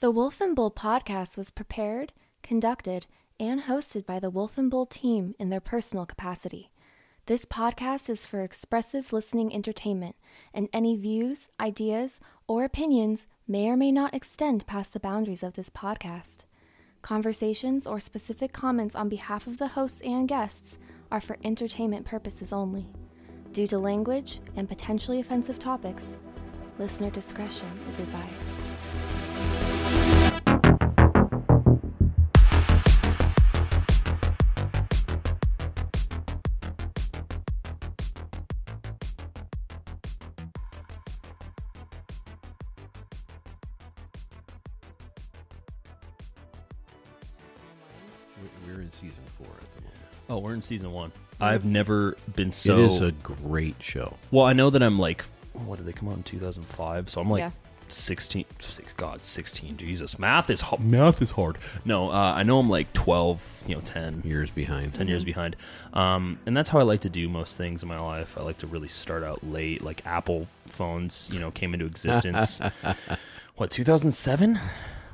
The Wolf and Bull podcast was prepared, conducted, and hosted by the Wolf and Bull team in their personal capacity. This podcast is for expressive listening entertainment, and any views, ideas, or opinions may or may not extend past the boundaries of this podcast. Conversations or specific comments on behalf of the hosts and guests are for entertainment purposes only. Due to language and potentially offensive topics, listener discretion is advised. Oh, we're in season one. I've never been so... It is a great show. Well, I know that I'm like, what did they come out in 2005? So I'm like 16. Jesus, math is hard. No, I know I'm like 12, 10 years behind. And that's how I like to do most things in my life. I like to really start out late. Like Apple phones, came into existence. What, 2007?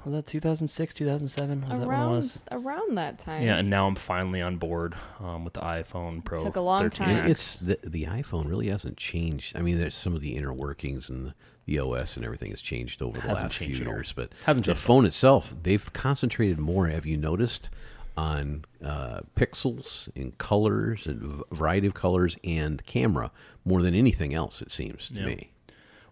Was that 2006, 2007? Was that when it was? Around that time. Yeah, and now I'm finally on board with the iPhone Pro. It took a long time. And it's the iPhone really hasn't changed. I mean, there's some of the inner workings and the OS and everything has changed over the last few years. But the phone itself, they've concentrated more, have you noticed, on pixels and colors and a variety of colors and camera more than anything else, it seems to me.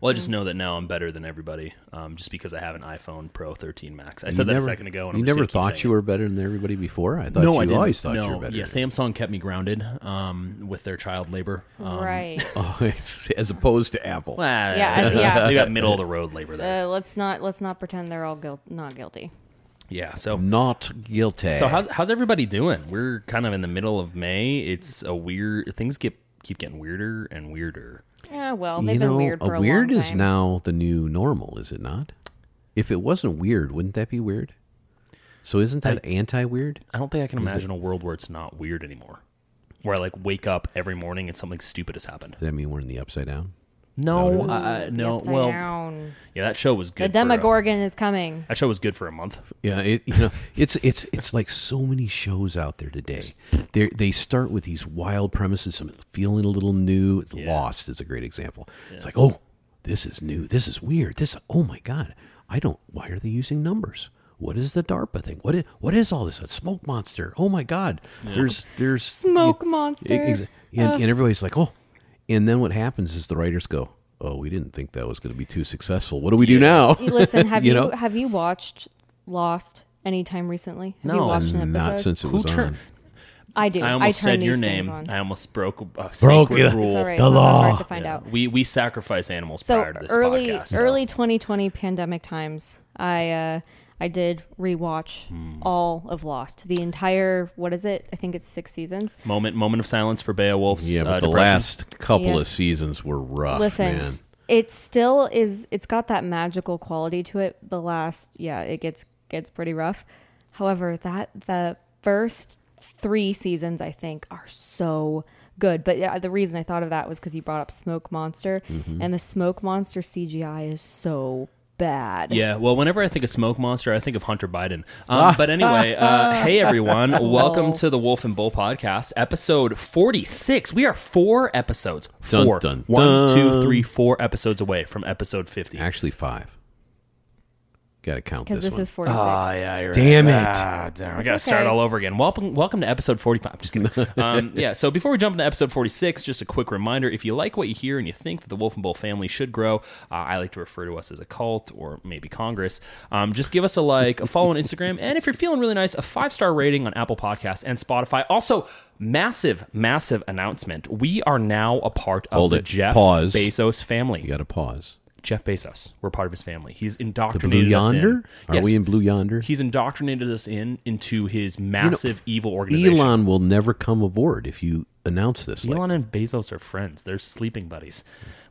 Well, I just know that now I'm better than everybody, just because I have an iPhone Pro 13 Max. I said that a second ago. And you never thought you were better than everybody before? I thought you always thought you were better. Yeah, Samsung kept me grounded with their child labor. Right. As opposed to Apple. Well, yeah. They got middle of the road labor there. Let's not pretend they're all not guilty. Yeah, so not guilty. So how's everybody doing? We're kind of in the middle of May. It's a weird. Things keep getting weirder and weirder. Yeah, well, they've been weird for a long time. Weird is now the new normal, is it not? If it wasn't weird, wouldn't that be weird? So isn't that anti-weird? I don't think I can imagine a world where it's not weird anymore. Where I wake up every morning and something stupid has happened. Does that mean we're in the upside down? No, no. Well, down. Yeah, that show was good. The Demogorgon is coming. That show was good for a month. Yeah, it's like so many shows out there today. They start with these wild premises. I'm feeling a little new. Lost is a great example. Yeah. It's like, oh, this is new. This is weird. This. Oh my God, why are they using numbers? What is the DARPA thing? What is all this? A smoke monster. Oh my God, there's smoke monster. And everybody's like, oh. And then what happens is the writers go, "Oh, we didn't think that was going to be too successful. What do we do now?" Listen, have have you watched Lost anytime recently? Have you watched an episode? Not since it was on. I do. I almost said your name. I almost broke a sacred rule. Right. The law. Hard to find out. We sacrifice animals prior to this podcast. So early 2020 pandemic times, I did rewatch all of Lost. The entire, what is it? I think it's 6 seasons. Moment of silence for Baewolf's depression. Yeah, but the last couple of seasons were rough, man. It still is, it's got that magical quality to it. The last, it gets pretty rough. However, the first 3 seasons, I think, are so good. But the reason I thought of that was because you brought up Smoke Monster. Mm-hmm. And the Smoke Monster CGI is so bad. Yeah, well, whenever I think of Smoke Monster, I think of Hunter Biden. But anyway, hey everyone, welcome to the Wolf and Bull podcast, episode 46. We are 4 episodes. 4 episodes away from episode 50. Actually 5. Got to count because this is 46. Oh, yeah, you're damn right. Damn it! I got to start all over again. Welcome to episode 45. I'm just kidding. So before we jump into episode 46, just a quick reminder: if you like what you hear and you think that the Wolf and Bull family should grow, I like to refer to us as a cult or maybe Congress. Just give us a like, a follow on Instagram, and if you're feeling really nice, a 5-star rating on Apple Podcasts and Spotify. Also, massive announcement: we are now a part of Bezos family. You got to pause. Jeff Bezos. We're part of his family. He's indoctrinated us in. Blue Yonder? Yes. Are we in Blue Yonder? He's indoctrinated us into his massive evil organization. Elon will never come aboard if you announce this. Elon and Bezos are friends. They're sleeping buddies.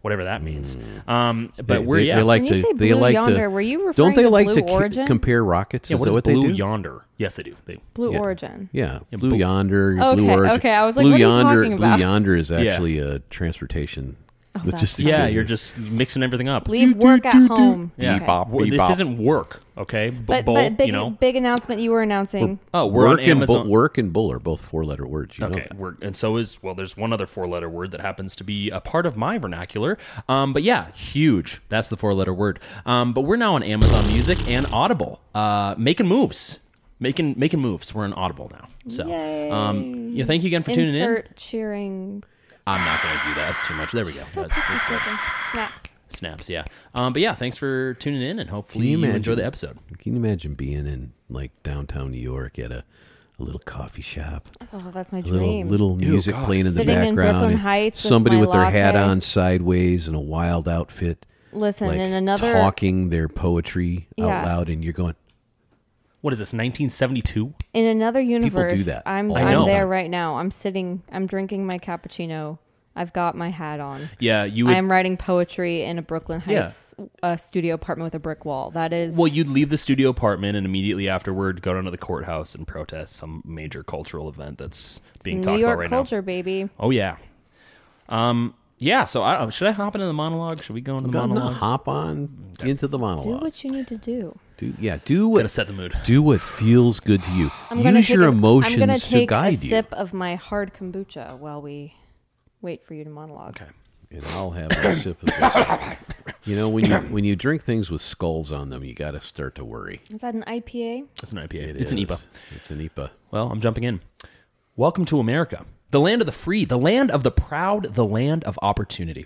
Whatever that means. But they like when you say Blue Yonder, were you referring to Blue Origin? Don't they like to compare rockets? Yeah, is what Blue Yonder? Yes, they do. Origin. Yeah, Blue Yonder, Blue Origin. Okay, I was like, what are you talking about? Blue Yonder is actually a transportation You're just mixing everything up. Leave work at home. Yeah. Okay. This isn't work, okay? But big, big announcement you were announcing. We're work on Amazon. Work and bull are both four-letter words. And so is, there's one other four-letter word that happens to be a part of my vernacular. But yeah, huge. That's the four-letter word. But we're now on Amazon Music and Audible. Making moves. Making moves. We're on Audible now. So, yay. Thank you again for tuning in. Insert cheering. I'm not going to do that. That's too much. There we go. That's good. Snaps, yeah. But yeah, thanks for tuning in, and hopefully you enjoy the episode. Can you imagine being in downtown New York at a little coffee shop? Oh, that's my dream. Little music playing in the background. In Brooklyn Heights somebody with their hat on sideways and a wild outfit. Listen, and another... talking their poetry out loud, and you're going... What is this, 1972? In another universe, people do that. I'm there right now. I'm sitting, I'm drinking my cappuccino. I've got my hat on. Yeah, I'm writing poetry in a Brooklyn Heights studio apartment with a brick wall. That is... Well, you'd leave the studio apartment and immediately afterward go down to the courthouse and protest some major cultural event that's being talked about right now. New York culture, baby. Oh, yeah. Yeah, so should I hop into the monologue? Should we go into the monologue? Hop on into the monologue. Do what you need to do. Do what. Gotta set the mood. Do what feels good to you. Use your emotions to guide you. I'm gonna take a sip of my hard kombucha while we wait for you to monologue. Okay, and I'll have a sip of this. When you drink things with skulls on them, you got to start to worry. Is that an IPA? It's an IPA. It's an IPA. It's an IPA. Well, I'm jumping in. Welcome to America. The land of the free, the land of the proud, the land of opportunity.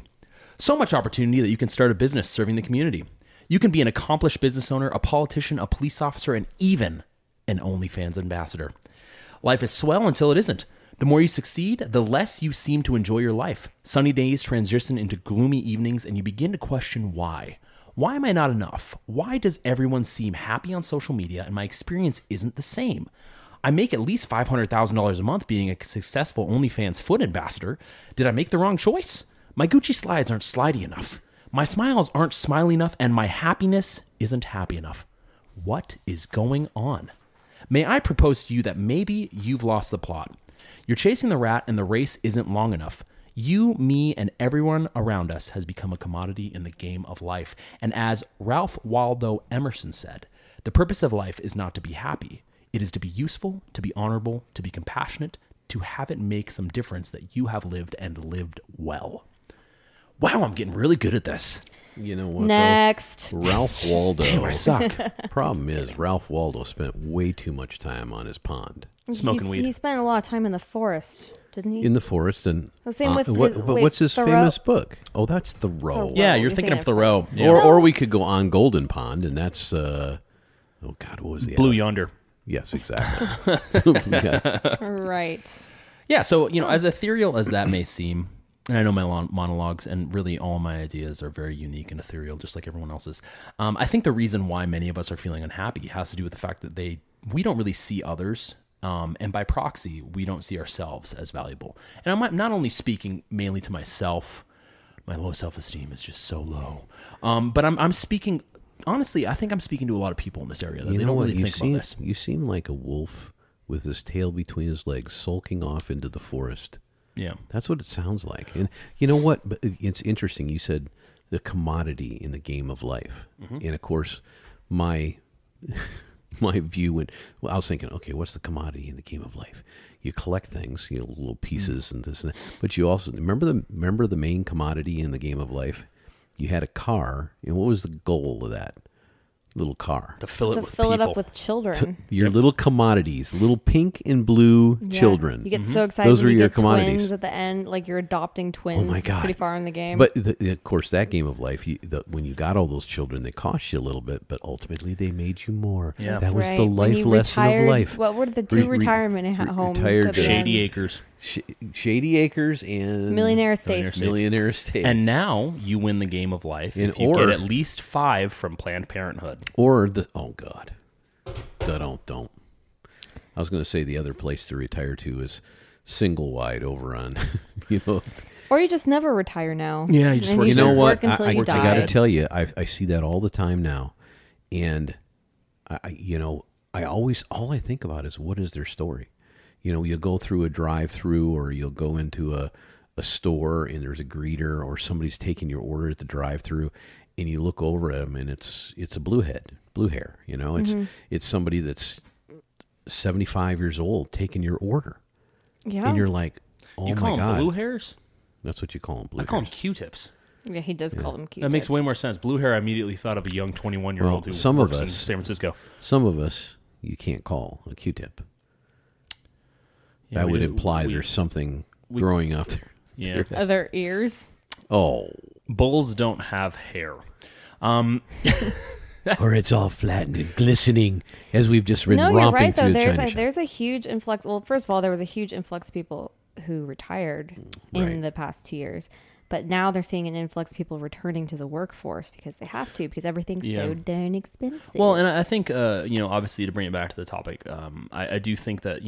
So much opportunity that you can start a business serving the community. You can be an accomplished business owner, a politician, a police officer, and even an OnlyFans ambassador. Life is swell until it isn't. The more you succeed, the less you seem to enjoy your life. Sunny days transition into gloomy evenings, and you begin to question why. Why am I not enough? Why does everyone seem happy on social media, and my experience isn't the same? I make at least $500,000 a month being a successful OnlyFans foot ambassador. Did I make the wrong choice? My Gucci slides aren't slidey enough. My smiles aren't smiley enough, and my happiness isn't happy enough. What is going on? May I propose to you that maybe you've lost the plot. You're chasing the rat, and the race isn't long enough. You, me, and everyone around us has become a commodity in the game of life. And as Ralph Waldo Emerson said, the purpose of life is not to be happy. It is to be useful, to be honorable, to be compassionate, to have it make some difference that you have lived and lived well. Wow, I'm getting really good at this. You know what? Next. Though? Ralph Waldo. Damn, I suck. Problem is, Ralph Waldo spent way too much time on his pond. Smoking weed. He spent a lot of time in the forest, didn't he? In the forest. And what's his famous book? Oh, that's Thoreau. Yeah, you're thinking of Thoreau. Yeah. Or we could go on Golden Pond, and that's, what was the Blue Yonder. Yes, exactly. Yeah. Right. Yeah, so, as ethereal as that may seem, and I know my monologues and really all my ideas are very unique and ethereal, just like everyone else's. I think the reason why many of us are feeling unhappy has to do with the fact that we don't really see others, and by proxy, we don't see ourselves as valuable. And I'm not only speaking mainly to myself, my low self-esteem is just so low, but I'm speaking... Honestly, I think I'm speaking to a lot of people in this area. They don't really think about this. You seem like a wolf with his tail between his legs, sulking off into the forest. Yeah. That's what it sounds like. And you know what? It's interesting. You said the commodity in the game of life. Mm-hmm. And, of course, my view went, well, I was thinking, okay, what's the commodity in the game of life? You collect things, little pieces and this and that. But you also, remember the main commodity in the game of life? You had a car, and what was the goal of that little car? To fill it up with children. Little commodities, little pink and blue children. You get so excited. Those were your commodities. Twins at the end, like you're adopting twins. Oh my God. Pretty far in the game. But of course, that game of life, when you got all those children, they cost you a little bit, but ultimately they made you more. Yeah. That was the life lesson of life. What were the two retirement homes? Shady Acres. Shady Acres and Millionaire Estates. And now you win the game of life if you get at least 5 from Planned Parenthood. Or the don't. I was going to say the other place to retire to is Single Wide over on Or you just never retire now. Yeah, you just work. You know what? I got to tell you, I see that all the time now, and I always all I think about is what is their story. You'll go through a drive-through, or you'll go into a a store and there's a greeter or somebody's taking your order at the drive-through, and you look over at them and it's a blue hair, you know, it's somebody that's 75 years old taking your order. Yeah. And you're like, oh my God. You call them blue hairs? That's what you call them, blue hairs. I call them Q-tips. Yeah, he does call them Q-tips. That makes way more sense. Blue hair, I immediately thought of a young 21-year-old who works in San Francisco. Some of us, you can't call a Q-tip. Yeah, that would imply there's something growing off there. Yeah. Other ears. Oh. Bulls don't have hair. Or it's all flattened and glistening, as we've just been romping right, through the China shop. There's a huge influx. Well, first of all, there was a huge influx of people who retired in the past 2 years. But now they're seeing an influx of people returning to the workforce because they have to, because everything's so darn expensive. Well, and I think, obviously to bring it back to the topic, I do think that,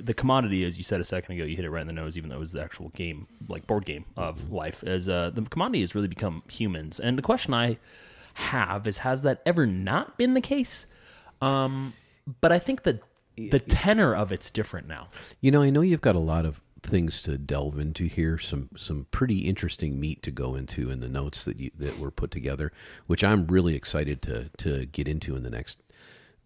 the commodity, as you said a second ago, you hit it right in the nose, even though it was the actual game, like board game of life, as the commodity has really become humans. And the question I have is, has that ever not been the case? But I think that the tenor of it's different now. You know, I know you've got a lot of things to delve into here, some pretty interesting meat to go into in the notes that were put together, which I'm really excited to get into in the next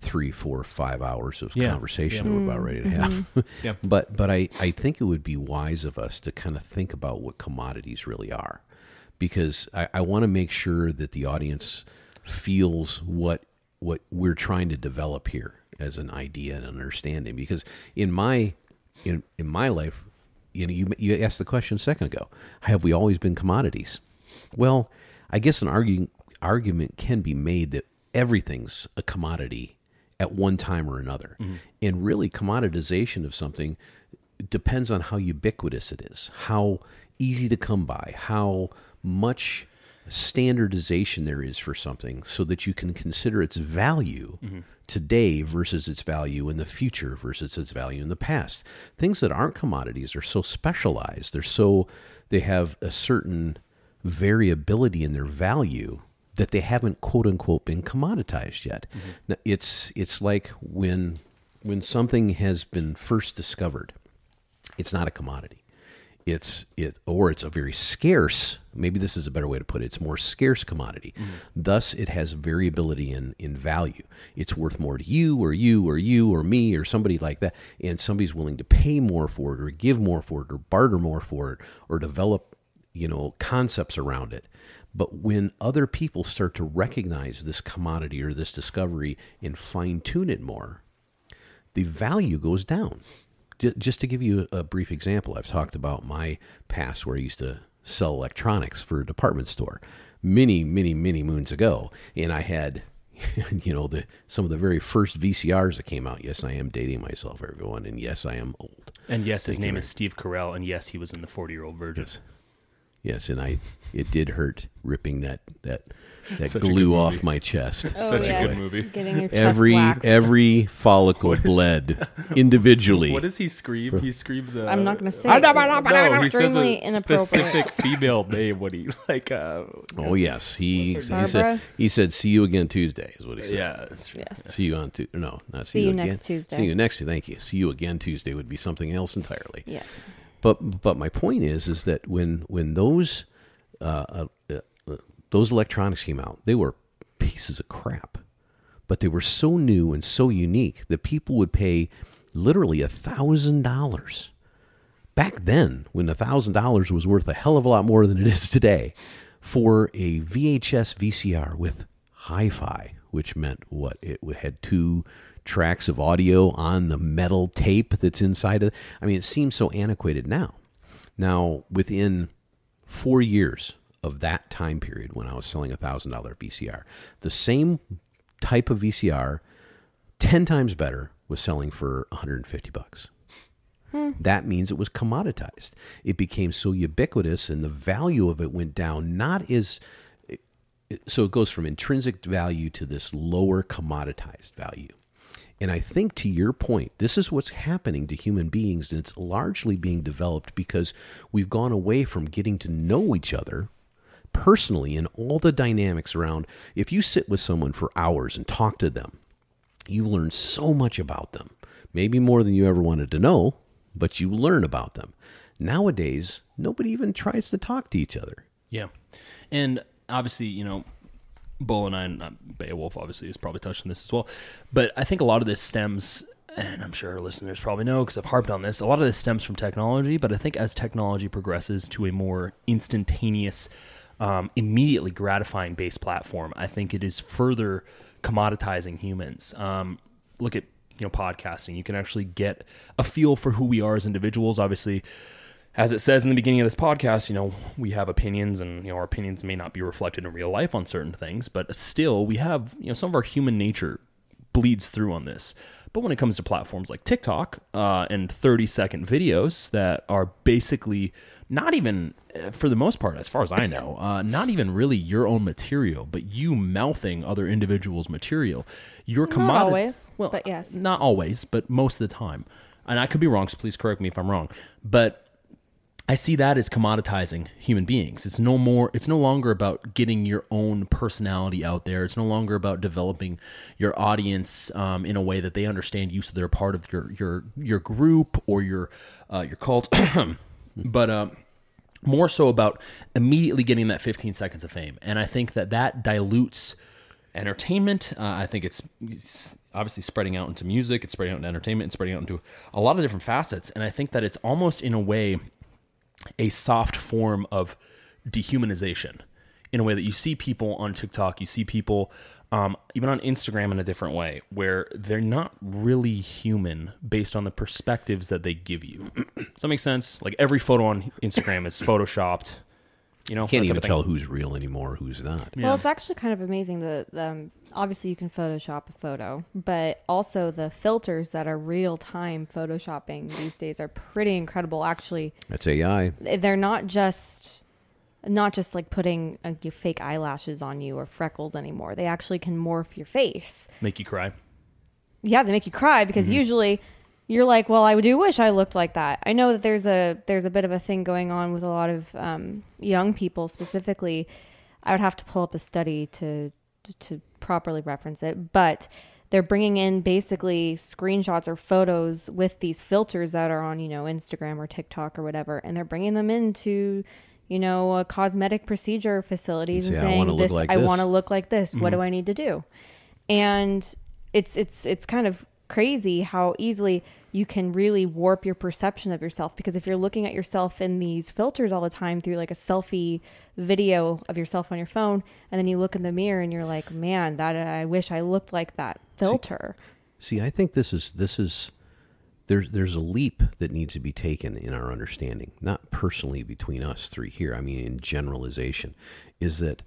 3, 4, 5 hours of conversation we're about ready to have. Yeah. But I think it would be wise of us to kind of think about what commodities really are, because I want to make sure that the audience feels what we're trying to develop here as an idea and understanding. Because in my life, you asked the question a second ago, have we always been commodities? Well, I guess an argument can be made that everything's a commodity at one time or another. Mm-hmm. And really, commoditization of something depends on how ubiquitous it is, how easy to come by, how much standardization there is for something so that you can consider its value today versus its value in the future versus its value in the past. Things that aren't commodities are so specialized. They have a certain variability in their value that they haven't, quote unquote, been commoditized yet. Mm-hmm. Now, it's like when something has been first discovered, it's not a commodity. It's a very scarce, maybe this is a better way to put it, it's more scarce commodity. Mm-hmm. Thus, it has variability in value. It's worth more to you or you or you or me or somebody like that. And somebody's willing to pay more for it or give more for it or barter more for it or develop, concepts around it. But when other people start to recognize this commodity or this discovery and fine-tune it more, the value goes down. Just to give you a brief example, I've talked about my past where I used to sell electronics for a department store many, many, many moons ago. And I had, some of the very first VCRs that came out. Yes, I am dating myself, everyone. And yes, I am old. And yes, his name is Steve Carell. And yes, he was in the 40-Year-Old Virgin. Yes, and it did hurt ripping that glue off my chest. Oh, such a good movie. Getting your chest waxed. Every follicle bled individually. What does he scream? He screams. I'm not going to say. No, he says a specific female name. What he like? Oh yes, he said, "See you again Tuesday." Is what he said. Yeah. Yes. See you on Tuesday. No, not see you again. Next Tuesday. See you next. Thank you. See you again Tuesday would be something else entirely. Yes. But my point is that when those electronics came out, they were pieces of crap, but they were so new and so unique that people would pay literally $1,000 back then, when $1,000 was worth a hell of a lot more than it is today, for a VHS VCR with hi-fi, which meant what it had two tracks of audio on the metal tape that's inside of it. I mean, it seems so antiquated now. Now, within 4 years of that time period when I was selling $1,000 VCR, the same type of VCR, 10 times better, was selling for $150. That means it was commoditized. It became so ubiquitous and the value of it went down, so it goes from intrinsic value to this lower commoditized value. And I think, to your point, this is what's happening to human beings, and it's largely being developed because we've gone away from getting to know each other personally and all the dynamics around. If you sit with someone for hours and talk to them, you learn so much about them, maybe more than you ever wanted to know, but you learn about them. nowadays, nobody even tries to talk to each other. Yeah. And obviously, you know, Bull and I, not Baewolf, obviously, is probably touched on this as well. But I think a lot of this stems, and I'm sure our listeners probably know because I've harped on this, a lot of this stems from technology. But I think as technology progresses to a more instantaneous, immediately gratifying based platform, I think it is further commoditizing humans. Look at, you know, podcasting. You can actually get a feel for who we are as individuals. Obviously, as it says in the beginning of this podcast, you know, we have opinions, and, you know, our opinions may not be reflected in real life on certain things, but still we have, you know, some of our human nature bleeds through on this. But when it comes to platforms like TikTok and 30-second videos that are basically not even, for the most part, as far as I know, not even really your own material, but you mouthing other individuals' material, you're not always, well, but yes. Not always, but most of the time. And I could be wrong, so please correct me if I'm wrong. But I see that as commoditizing human beings. It's no longer about getting your own personality out there. It's no longer about developing your audience in a way that they understand you, so they're part of your group or your cult. But more so about immediately getting that 15 seconds of fame. And I think that dilutes entertainment. I think it's obviously spreading out into music. It's spreading out into entertainment. It's spreading out into a lot of different facets. And I think that it's almost, in a way, a soft form of dehumanization, in a way that you see people on TikTok, you see people even on Instagram in a different way, where they're not really human based on the perspectives that they give you. Does that make sense? Like, every photo on Instagram is photoshopped. You know, can't even tell who's real anymore, who's not. Yeah. Well, it's actually kind of amazing. Obviously, you can Photoshop a photo, but also the filters that are real-time Photoshopping these days are pretty incredible, actually. That's AI. They're not just like putting fake eyelashes on you or freckles anymore. They actually can morph your face. Make you cry. Yeah, they make you cry because usually... you're like, well, I do wish I looked like that. I know that there's a bit of a thing going on with a lot of young people specifically. I would have to pull up a study to properly reference it, but they're bringing in basically screenshots or photos with these filters that are on, you know, Instagram or TikTok or whatever, and they're bringing them into, you know, a cosmetic procedure facilities and saying, I want to look like this. What do I need to do? And it's kind of crazy how easily you can really warp your perception of yourself, because if you're looking at yourself in these filters all the time through like a selfie video of yourself on your phone, and then you look in the mirror and you're like, man, that I wish I looked like that filter. See, I think this is there's a leap that needs to be taken in our understanding, not personally between us three here, I mean in generalization, is that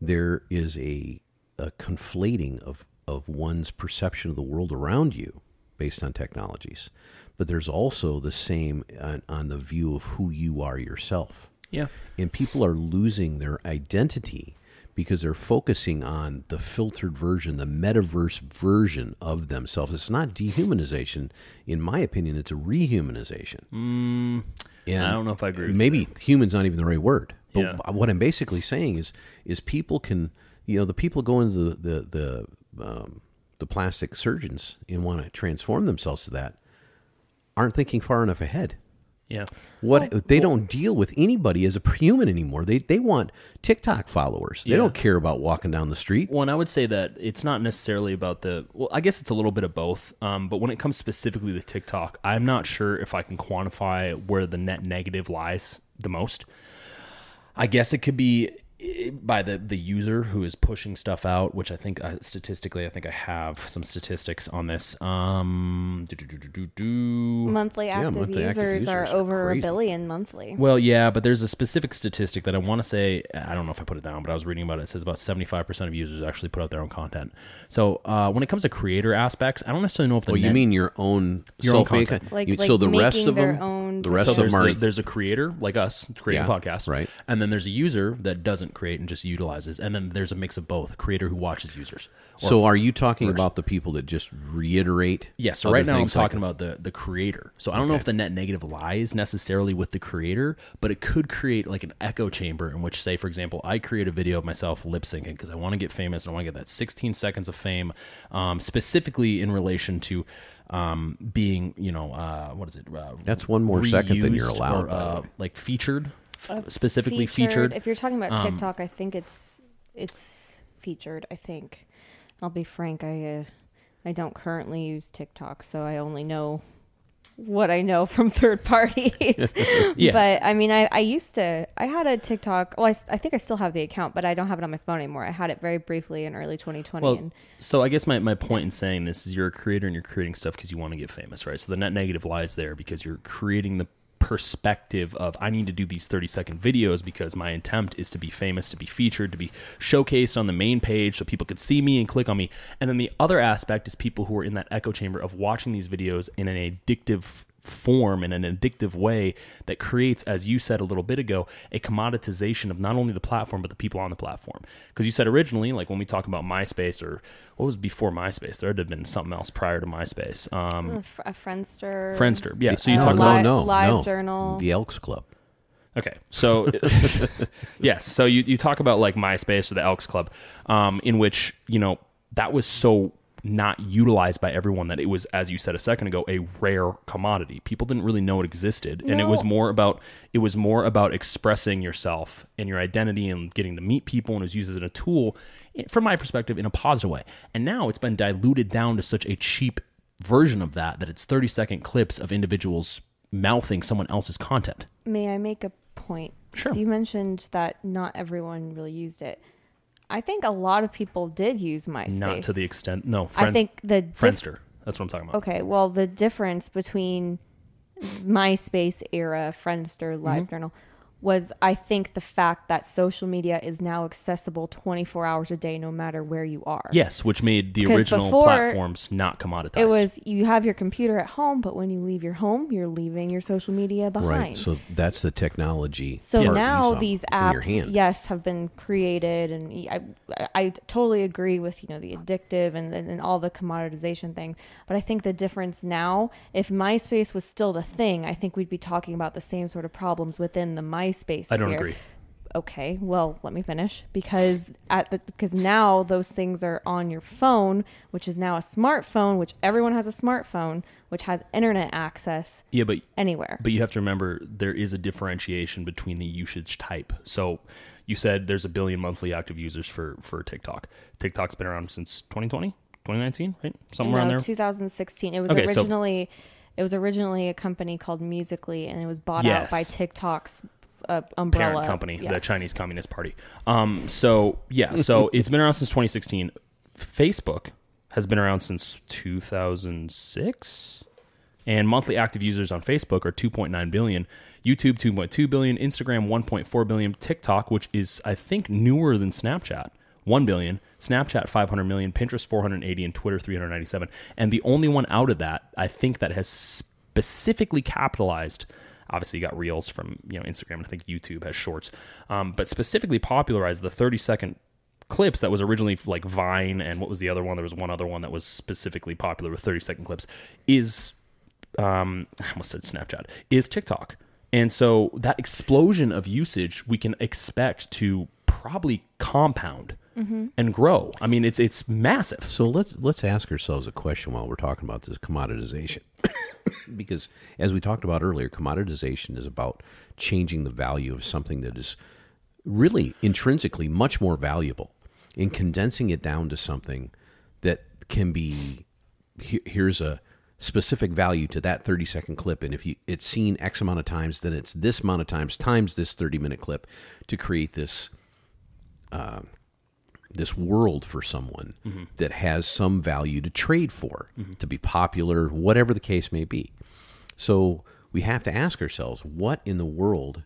there is a conflating of one's perception of the world around you based on technologies. But there's also the same on the view of who you are yourself. Yeah. And people are losing their identity because they're focusing on the filtered version, the metaverse version of themselves. It's not dehumanization. In my opinion, it's a rehumanization. I don't know if I agree with maybe that. Human's not even the right word. But what I'm basically saying is people can, you know, the people go into the plastic surgeons and want to transform themselves to that aren't thinking far enough ahead. Yeah. They don't deal with anybody as a human anymore. They want TikTok followers. They don't care about walking down the street. Well, and I would say that it's not necessarily about I guess it's a little bit of both. But when it comes specifically to TikTok, I'm not sure if I can quantify where the net negative lies the most. I guess it could be by the user who is pushing stuff out, which I think statistically, I think I have some statistics on this. Monthly active users are over a billion monthly. Well, yeah, but there's a specific statistic that I want to say, I don't know if I put it down, but I was reading about it. It says about 75% of users actually put out their own content. So when it comes to creator aspects, I don't necessarily know if you mean your own content. So the rest of them, there's a creator like us creating a podcast, right? And then there's a user that doesn't doesn't create and just utilizes. And then there's a mix of both, a creator who watches users. So are you talking about the people that just reiterate? Yes. Yeah, so right now I'm talking about the creator. So I don't know if the net negative lies necessarily with the creator, but it could create like an echo chamber in which, say, for example, I create a video of myself lip syncing because I want to get famous and I want to get that 16 seconds of fame, specifically in relation to being, you know, what is it? That's one more second than you're allowed. Or, like featured. Specifically featured. If you're talking about TikTok, I think it's featured. I think I'll be frank. I don't currently use TikTok, so I only know what I know from third parties. Yeah. But I mean, I had a TikTok. Well, I think I still have the account, but I don't have it on my phone anymore. I had it very briefly in early 2020. Well, so I guess my point in saying this is you're a creator and you're creating stuff because you want to get famous, right? So the net negative lies there because you're creating the perspective of I need to do these 30-second videos because my attempt is to be famous, to be featured, to be showcased on the main page so people could see me and click on me. And then the other aspect is people who are in that echo chamber of watching these videos in an addictive form, in an addictive way that creates, as you said a little bit ago, a commoditization of not only the platform, but the people on the platform. Because you said originally, like when we talk about MySpace or what was before MySpace, there had to have been something else prior to MySpace. A Friendster. Friendster, yeah. So you talk about LiveJournal. The Elks Club. Okay, so yes, so you talk about like MySpace or the Elks Club, in which, you know, that was so not utilized by everyone that it was, as you said a second ago, a rare commodity. People didn't really know it existed. No. And it was more about expressing yourself and your identity and getting to meet people, and it was used as a tool, from my perspective, in a positive way. And now it's been diluted down to such a cheap version of that it's 30-second clips of individuals mouthing someone else's content. May I make a point? Sure. So you mentioned that not everyone really used it. I think a lot of people did use MySpace. Not to the extent. No, I think Friendster. That's what I'm talking about. Okay, well, the difference between MySpace era, Friendster, LiveJournal, was, I think, the fact that social media is now accessible 24 hours a day, no matter where you are. Yes, which made the original platforms not commoditized. It was, you have your computer at home, but when you leave your home, you're leaving your social media behind. Right, so that's the technology. So now these apps, yes, have been created, and I totally agree with, you know, the addictive and all the commoditization things. But I think the difference now, if MySpace was still the thing, I think we'd be talking about the same sort of problems within the MySpace. I don't agree. Okay, well, let me finish, because now those things are on your phone, which is now a smartphone, which everyone has a smartphone, which has internet access. Yeah, but anywhere. But you have to remember there is a differentiation between the usage type. So you said there's 1 billion monthly active users for TikTok. TikTok's been around since 2020, 2019, right? Somewhere around there. 2016. It was originally a company called Musical.ly, and it was bought out by TikTok's umbrella parent company, the Chinese Communist Party. So it's been around since 2016. Facebook has been around since 2006, and monthly active users on Facebook are 2.9 billion. YouTube 2.2 billion. Instagram 1.4 billion. TikTok, which is I think newer than Snapchat, 1 billion. Snapchat 500 million. Pinterest 480, and Twitter 397. And the only one out of that, I think, that has specifically capitalized. Obviously, you got Reels from, you know, Instagram, and I think YouTube has Shorts, but specifically popularized the 30-second clips that was originally like Vine, and what was the other one? There was one other one that was specifically popular with 30-second clips. I almost said Snapchat. Is TikTok, and so that explosion of usage we can expect to probably compound and grow. I mean, it's massive. So let's ask ourselves a question while we're talking about this commoditization. Because as we talked about earlier, commoditization is about changing the value of something that is really intrinsically much more valuable and condensing it down to something that can be, here's a specific value to that 30-second clip. And if it's seen X amount of times, then it's this amount of times this 30-minute clip to create this this world for someone that has some value to trade for, to be popular, whatever the case may be. So we have to ask ourselves, what in the world?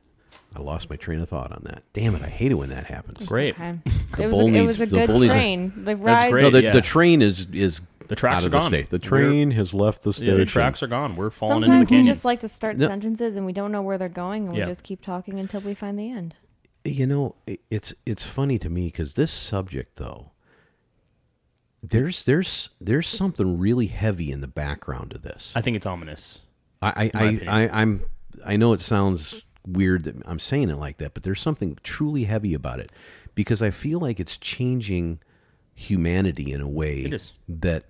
I lost my train of thought on that. Damn it, I hate it when that happens. It's great. Okay. It was a good train. The ride. Great, the train is the tracks out of are gone. The, the train has left the station. Yeah, the tracks are gone. We're falling into the canyon. Sometimes we just like to start sentences and we don't know where they're going, and we just keep talking until we find the end. You know, it's funny to me because this subject, though, there's something really heavy in the background of this. I think it's ominous. I know it sounds weird that I'm saying it like that, but there's something truly heavy about it because I feel like it's changing humanity in a way that,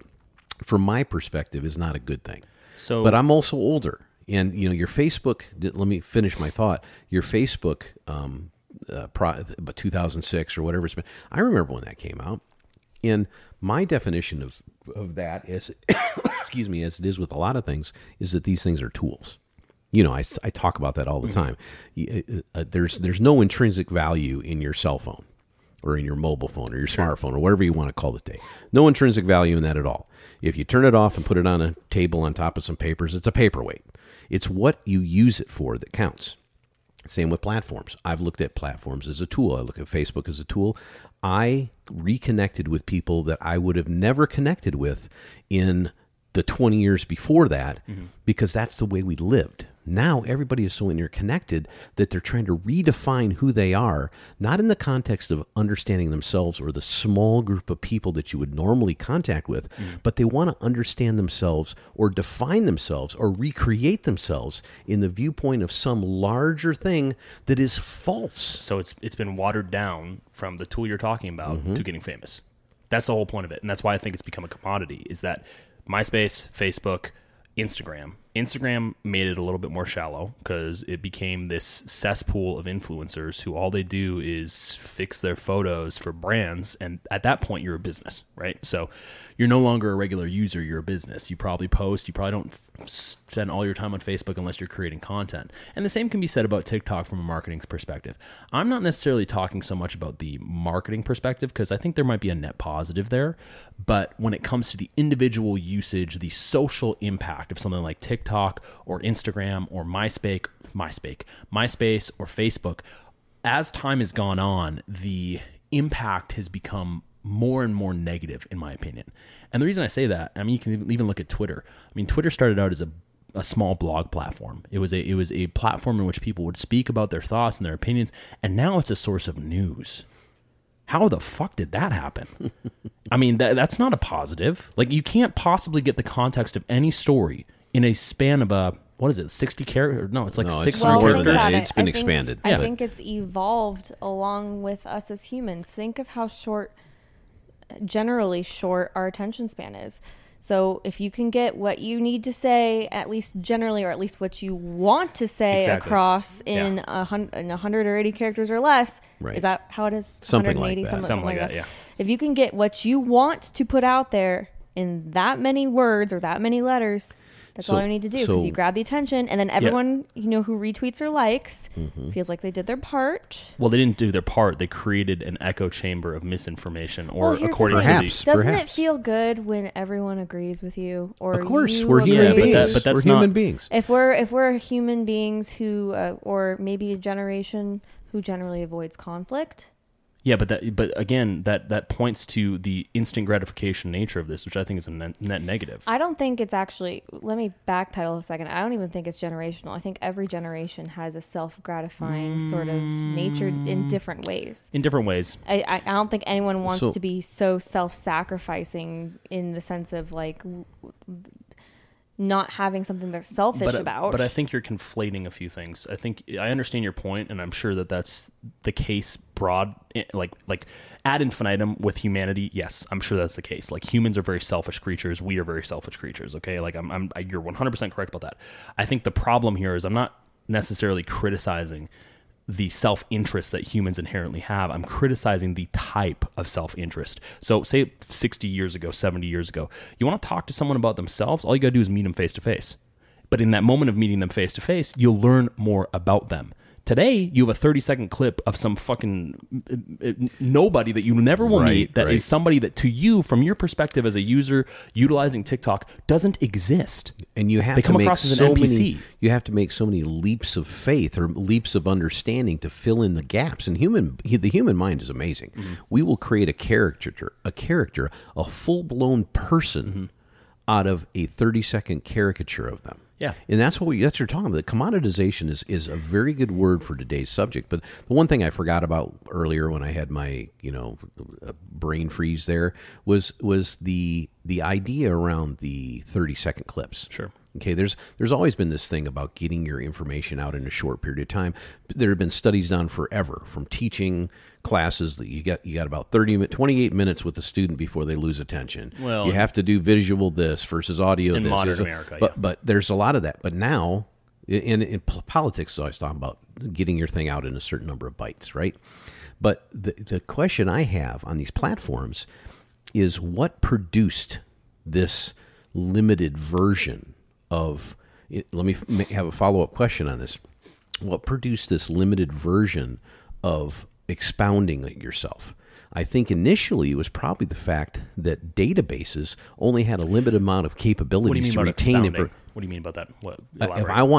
from my perspective, is not a good thing. So, but I'm also older, and you know, your Facebook. Let me finish my thought. Your Facebook, about 2006 or whatever it's been. I remember when that came out, and my definition of that is, excuse me, as it is with a lot of things, is that these things are tools. You know, I talk about that all the time. There's no intrinsic value in your cell phone or in your mobile phone or your smartphone or whatever you want to call it today. No intrinsic value in that at all. If you turn it off and put it on a table on top of some papers, it's a paperweight. It's what you use it for that counts. Same with platforms. I've looked at platforms as a tool. I look at Facebook as a tool. I reconnected with people that I would have never connected with in the 20 years before that because that's the way we lived. Now everybody is so interconnected that they're trying to redefine who they are, not in the context of understanding themselves or the small group of people that you would normally contact with, but they want to understand themselves or define themselves or recreate themselves in the viewpoint of some larger thing that is false. So it's been watered down from the tool you're talking about to getting famous. That's the whole point of it. And that's why I think it's become a commodity, is that MySpace, Facebook, Instagram. Instagram made it a little bit more shallow because it became this cesspool of influencers who all they do is fix their photos for brands. And at that point, you're a business, right? So you're no longer a regular user. You're a business. You probably post. You probably don't spend all your time on Facebook unless you're creating content. And the same can be said about TikTok from a marketing perspective. I'm not necessarily talking so much about the marketing perspective because I think there might be a net positive there. But when it comes to the individual usage, the social impact of something like TikTok or Instagram or MySpace or Facebook, as time has gone on, the impact has become more and more negative, in my opinion. And the reason I say that, I mean, you can even look at Twitter. I mean, Twitter started out as a small blog platform. It was a platform in which people would speak about their thoughts and their opinions, and now it's a source of news. How the fuck did that happen? I mean, that's not a positive. Like, you can't possibly get the context of any story in a span of a, what is it, 60 characters? No, it's like 6 more than that. It's been expanded. I think it's evolved along with us as humans. Think of how generally short our attention span is. So if you can get what you need to say, at least generally, or at least what you want to say across in 180 characters or less, is that how it is? Something like that. If you can get what you want to put out there in that many words or that many letters, that's all you need to do, because you grab the attention, and then everyone who retweets or likes feels like they did their part. Well, they didn't do their part. They created an echo chamber of misinformation, or Doesn't it feel good when everyone agrees with you? Or of course, we're human beings. Human beings. If we're human beings who, or maybe a generation who generally avoids conflict. Yeah, but again, that points to the instant gratification nature of this, which I think is a net negative. I don't think it's actually, let me backpedal a second. I don't even think it's generational. I think every generation has a self-gratifying sort of nature in different ways. I don't think anyone wants to be so self-sacrificing in the sense of like not having something they're selfish about. But I think you're conflating a few things. I think I understand your point, and I'm sure that that's the case broad, like ad infinitum with humanity. Yes, I'm sure that's the case. Like, humans are very selfish creatures. We are very selfish creatures. Okay. Like you're 100% correct about that. I think the problem here is I'm not necessarily criticizing the self-interest that humans inherently have. I'm criticizing the type of self-interest. So say 60 years ago, 70 years ago, you want to talk to someone about themselves, all you got to do is meet them face-to-face. But in that moment of meeting them face-to-face, you'll learn more about them. Today, you have a 30-second clip of some fucking nobody that you never will meet that is somebody that, to you, from your perspective as a user utilizing TikTok, doesn't exist. And you have to come across as an NPC. You have to make so many leaps of faith or leaps of understanding to fill in the gaps. And the human mind is amazing. Mm-hmm. We will create a full-blown person out of a 30-second caricature of them. Yeah. And that's what that's what you're talking about. Commoditization is a very good word for today's subject. But the one thing I forgot about earlier when I had my, brain freeze there was the idea around the 30-second clips. Sure. Okay, there's always been this thing about getting your information out in a short period of time. There have been studies done forever, from teaching classes that you got about 28 minutes with a student before they lose attention. Well, you have to do visual this versus audio in this. In modern America, But there's a lot of that. But now, in politics, I was talking about getting your thing out in a certain number of bites, right? But the question I have on these platforms is what produced this limited version of it. Let me have a follow-up question on this. What produced this limited version of expounding yourself? I think initially it was probably the fact that databases only had a limited amount of capabilities to retain information. What do you mean about that? What,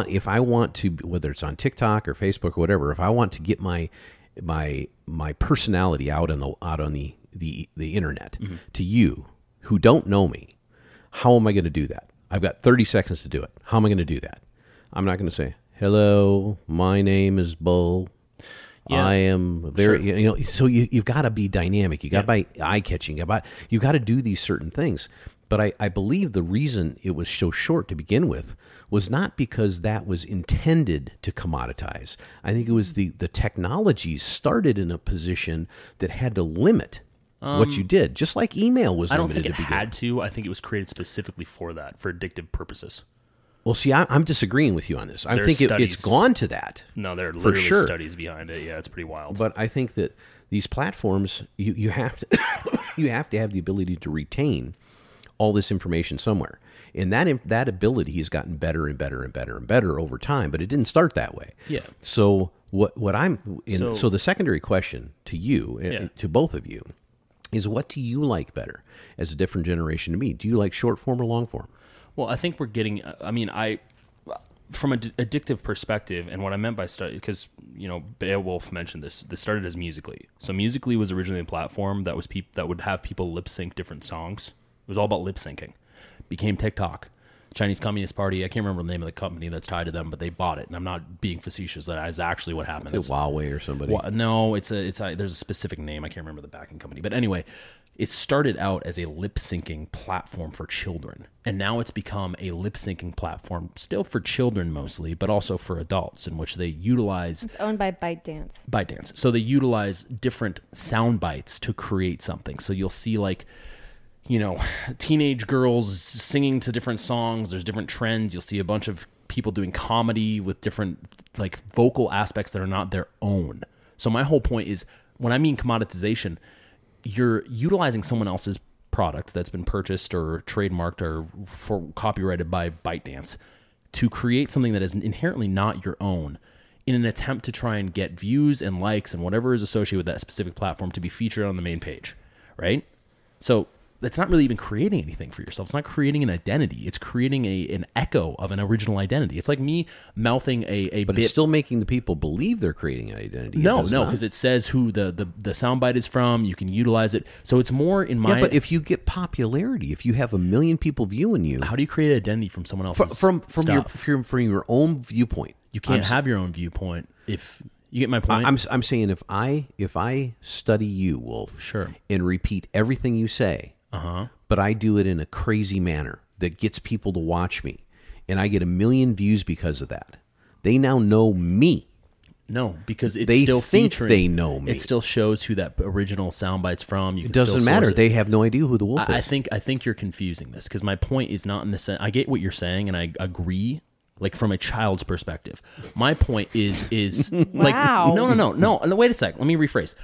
if I want to, whether it's on TikTok or Facebook or whatever, if I want to get my personality out on the internet mm-hmm. to you who don't know me, how am I going to do that? I've got 30 seconds to do it. How am I going to do that? I'm not going to say, hello, my name is Bull. Yeah, I am very, sure. So you've got to be dynamic. You've got to be eye-catching. You've got to do these certain things. But I believe the reason it was so short to begin with was not because that was intended to commoditize. I think it was the technology started in a position that had to limit what you did, just like email was limited. I don't think it had to. I think it was created specifically for that, for addictive purposes. Well, see, I'm disagreeing with you on this. I think it's gone to that. No, there are literally studies behind it. Yeah, it's pretty wild. But I think that these platforms, you have to have the ability to retain all this information somewhere. And that ability has gotten better and better and better and better over time, but it didn't start that way. Yeah. So so the secondary question to you, to both of you, is what do you like better as a different generation to me? Do you like short form or long form? Well, I think we're getting, from an addictive perspective, and what I meant by study, because, Baewolf mentioned this started as Musical.ly. So Musical.ly was originally a platform that was that would have people lip sync different songs. It was all about lip syncing. Became TikTok. Chinese Communist Party, I can't remember the name of the company that's tied to them, but they bought it, and I'm not being facetious. That is actually what happened. Is it Huawei or somebody? No, there's a specific name. I can't remember the backing company. But anyway, it started out as a lip-syncing platform for children, and now it's become a lip-syncing platform still for children mostly, but also for adults, in which they utilize... It's owned by ByteDance. ByteDance. So they utilize different sound bites to create something. So you'll see, like... teenage girls singing to different songs. There's different trends. You'll see a bunch of people doing comedy with different vocal aspects that are not their own. So my whole point is, when I mean commoditization, you're utilizing someone else's product that's been purchased or trademarked or copyrighted by ByteDance to create something that is inherently not your own, in an attempt to try and get views and likes and whatever is associated with that specific platform to be featured on the main page, right? So... It's not really even creating anything for yourself. It's not creating an identity. It's creating an echo of an original identity. It's like me mouthing a but bit. It's still making the people believe they're creating an identity. No, because it says who the soundbite is from. You can utilize it. So it's more in my... Yeah, but if you get popularity, if you have 1 million people viewing you... How do you create an identity from someone else's stuff? From your own viewpoint. You can't have your own viewpoint if... You get my point? I'm saying if I study you, Wolf, sure, and repeat everything you say... Uh-huh. But I do it in a crazy manner that gets people to watch me, and I get 1 million views because of that. They now know me. No, because it's still featuring. They know me. It still shows who that original soundbite's from. It doesn't matter. They have no idea who the wolf is. I think you're confusing this, because my point is not in the sense. I get what you're saying, and I agree. Like, from a child's perspective, my point is wow. No. Wait a sec. Let me rephrase.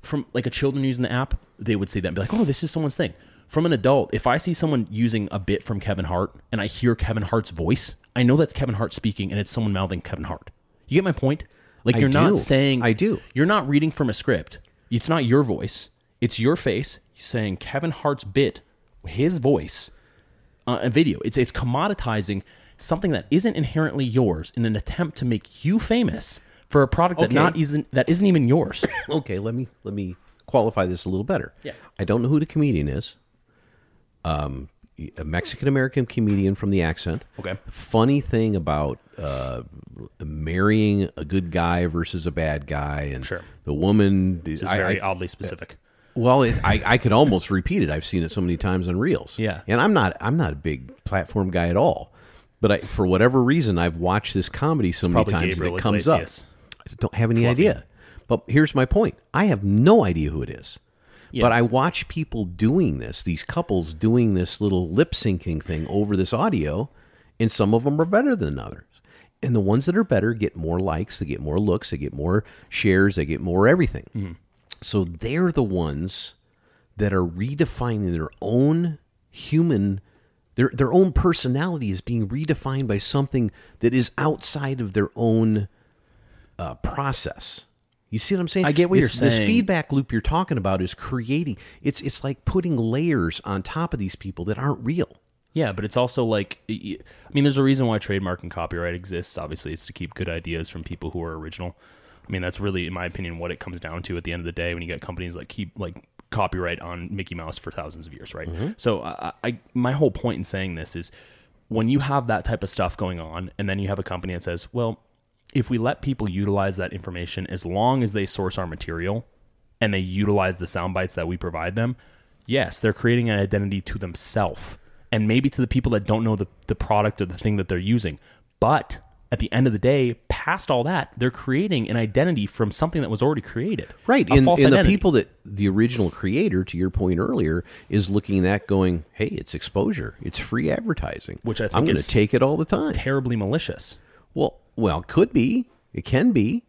From a children using the app, they would see that and be like, oh, this is someone's thing. From an adult, if I see someone using a bit from Kevin Hart and I hear Kevin Hart's voice, I know that's Kevin Hart speaking, and it's someone mouthing Kevin Hart. You get my point? You're not reading from a script. It's not your voice. It's your face saying Kevin Hart's bit, his voice, a video. It's commoditizing something that isn't inherently yours in an attempt to make you famous. For a product that isn't even yours. Okay, let me qualify this a little better. Yeah. I don't know who the comedian is. a Mexican-American comedian from the accent. Okay. Funny thing about marrying a good guy versus a bad guy. And sure. The woman... This is very oddly specific. Well, I could almost repeat it. I've seen it so many times on Reels. Yeah. And I'm not a big platform guy at all. But for whatever reason, I've watched this comedy so many times that it comes up. I don't have any idea. But here's my point. I have no idea who it is. Yeah. But I watch people doing this, these couples doing this little lip-syncing thing over this audio, and some of them are better than others. And the ones that are better get more likes, they get more looks, they get more shares, they get more everything. Mm. So they're the ones that are redefining their own human, their own personality is being redefined by something that is outside of their own process. You see what I'm saying? I get what you're saying. This feedback loop you're talking about is creating. It's like putting layers on top of these people that aren't real. Yeah, but it's also like, I mean, there's a reason why trademark and copyright exists. Obviously, it's to keep good ideas from people who are original. I mean, that's really, in my opinion, what it comes down to at the end of the day when you got companies that keep like copyright on Mickey Mouse for thousands of years, right? Mm-hmm. So my whole point in saying this is when you have that type of stuff going on and then you have a company that says, well, if we let people utilize that information, as long as they source our material and they utilize the sound bites that we provide them, yes, they're creating an identity to themselves and maybe to the people that don't know the product or the thing that they're using. But at the end of the day, past all that, they're creating an identity from something that was already created. Right. And the people that the original creator, to your point earlier, is looking at going, hey, it's exposure. It's free advertising. Which I think I'm going to take it all the time. Terribly malicious. Well, could be, it can be,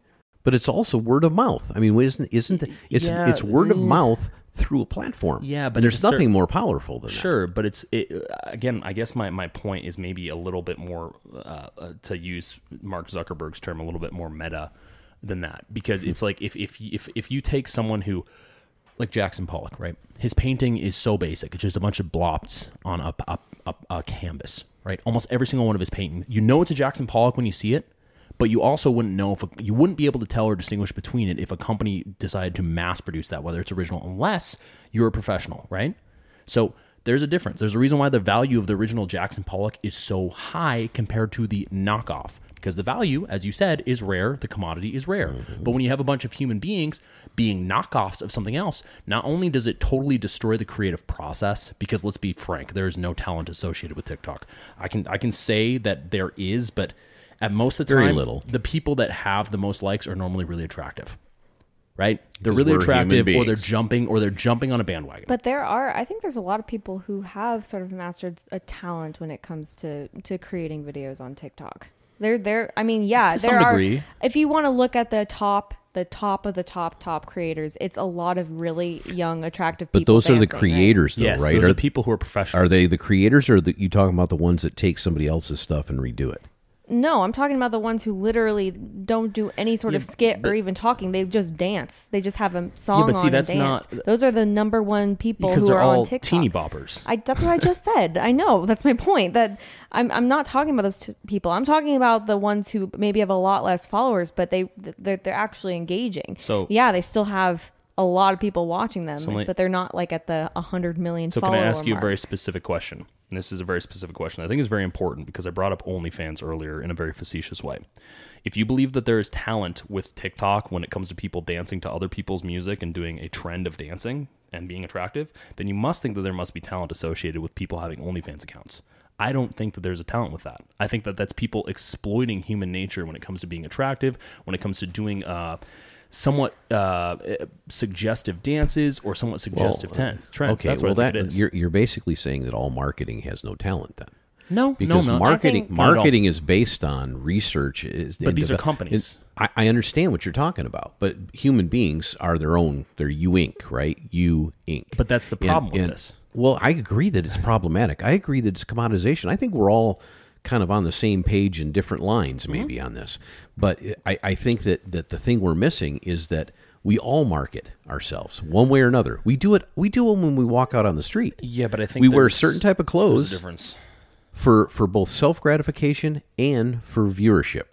but it's also word of mouth. I mean, it's word of mouth through a platform. Yeah, but there's nothing more powerful than that. Sure, but again, I guess my point is maybe a little bit more to use Mark Zuckerberg's term, a little bit more meta than that, because it's like if you take someone who, like Jackson Pollock, right? His painting is so basic; it's just a bunch of blobs on a canvas, right? Almost every single one of his paintings, you know, it's a Jackson Pollock when you see it. But you also wouldn't know you wouldn't be able to tell or distinguish between it if a company decided to mass produce that, whether it's original, unless you're a professional, right? So there's a difference. There's a reason why the value of the original Jackson Pollock is so high compared to the knockoff, because the value, as you said, is rare. The commodity is rare. Mm-hmm. But when you have a bunch of human beings being knockoffs of something else, not only does it totally destroy the creative process, because let's be frank, there is no talent associated with TikTok. I can say that there is, but at most of the time, the people that have the most likes are normally really attractive, right? They're really attractive, or they're jumping on a bandwagon. But I think there's a lot of people who have sort of mastered a talent when it comes to creating videos on TikTok. I mean, yeah, there are. If you want to look at the top of the top creators, it's a lot of really young, attractive people. But those are the creators, though, right? Those are people who are professionals. Are they the creators, or are you talking about the ones that take somebody else's stuff and redo it? No, I'm talking about the ones who literally don't do any sort of skit or even talking. They just dance. They just have a song on and dance. Those are the number one people who are on TikTok. Because they're all teeny boppers. That's what I just said. I know. That's my point. That I'm not talking about those people. I'm talking about the ones who maybe have a lot less followers, but they're actually engaging. So yeah, they still have a lot of people watching them, but they're not like at the 100 million follower mark. So can I ask you a very specific question? And this is a very specific question. I think it's very important because I brought up OnlyFans earlier in a very facetious way. If you believe that there is talent with TikTok when it comes to people dancing to other people's music and doing a trend of dancing and being attractive, then you must think that there must be talent associated with people having OnlyFans accounts. I don't think that there's a talent with that. I think that that's people exploiting human nature when it comes to being attractive, when it comes to doing... somewhat suggestive dances or somewhat suggestive trends. Okay, that's you're basically saying that all marketing has no talent then. No, because marketing is based on research. But these are companies. I understand what you're talking about, but human beings are they're U-Inc, right? U-Inc. But that's the problem with this. Well, I agree that it's problematic. I agree that it's commoditization. I think we're all kind of on the same page in different lines maybe on this. But I think that the thing we're missing is that we all market ourselves one way or another. We do it when we walk out on the street. Yeah, but I think we wear a certain type of clothes for both self-gratification and for viewership.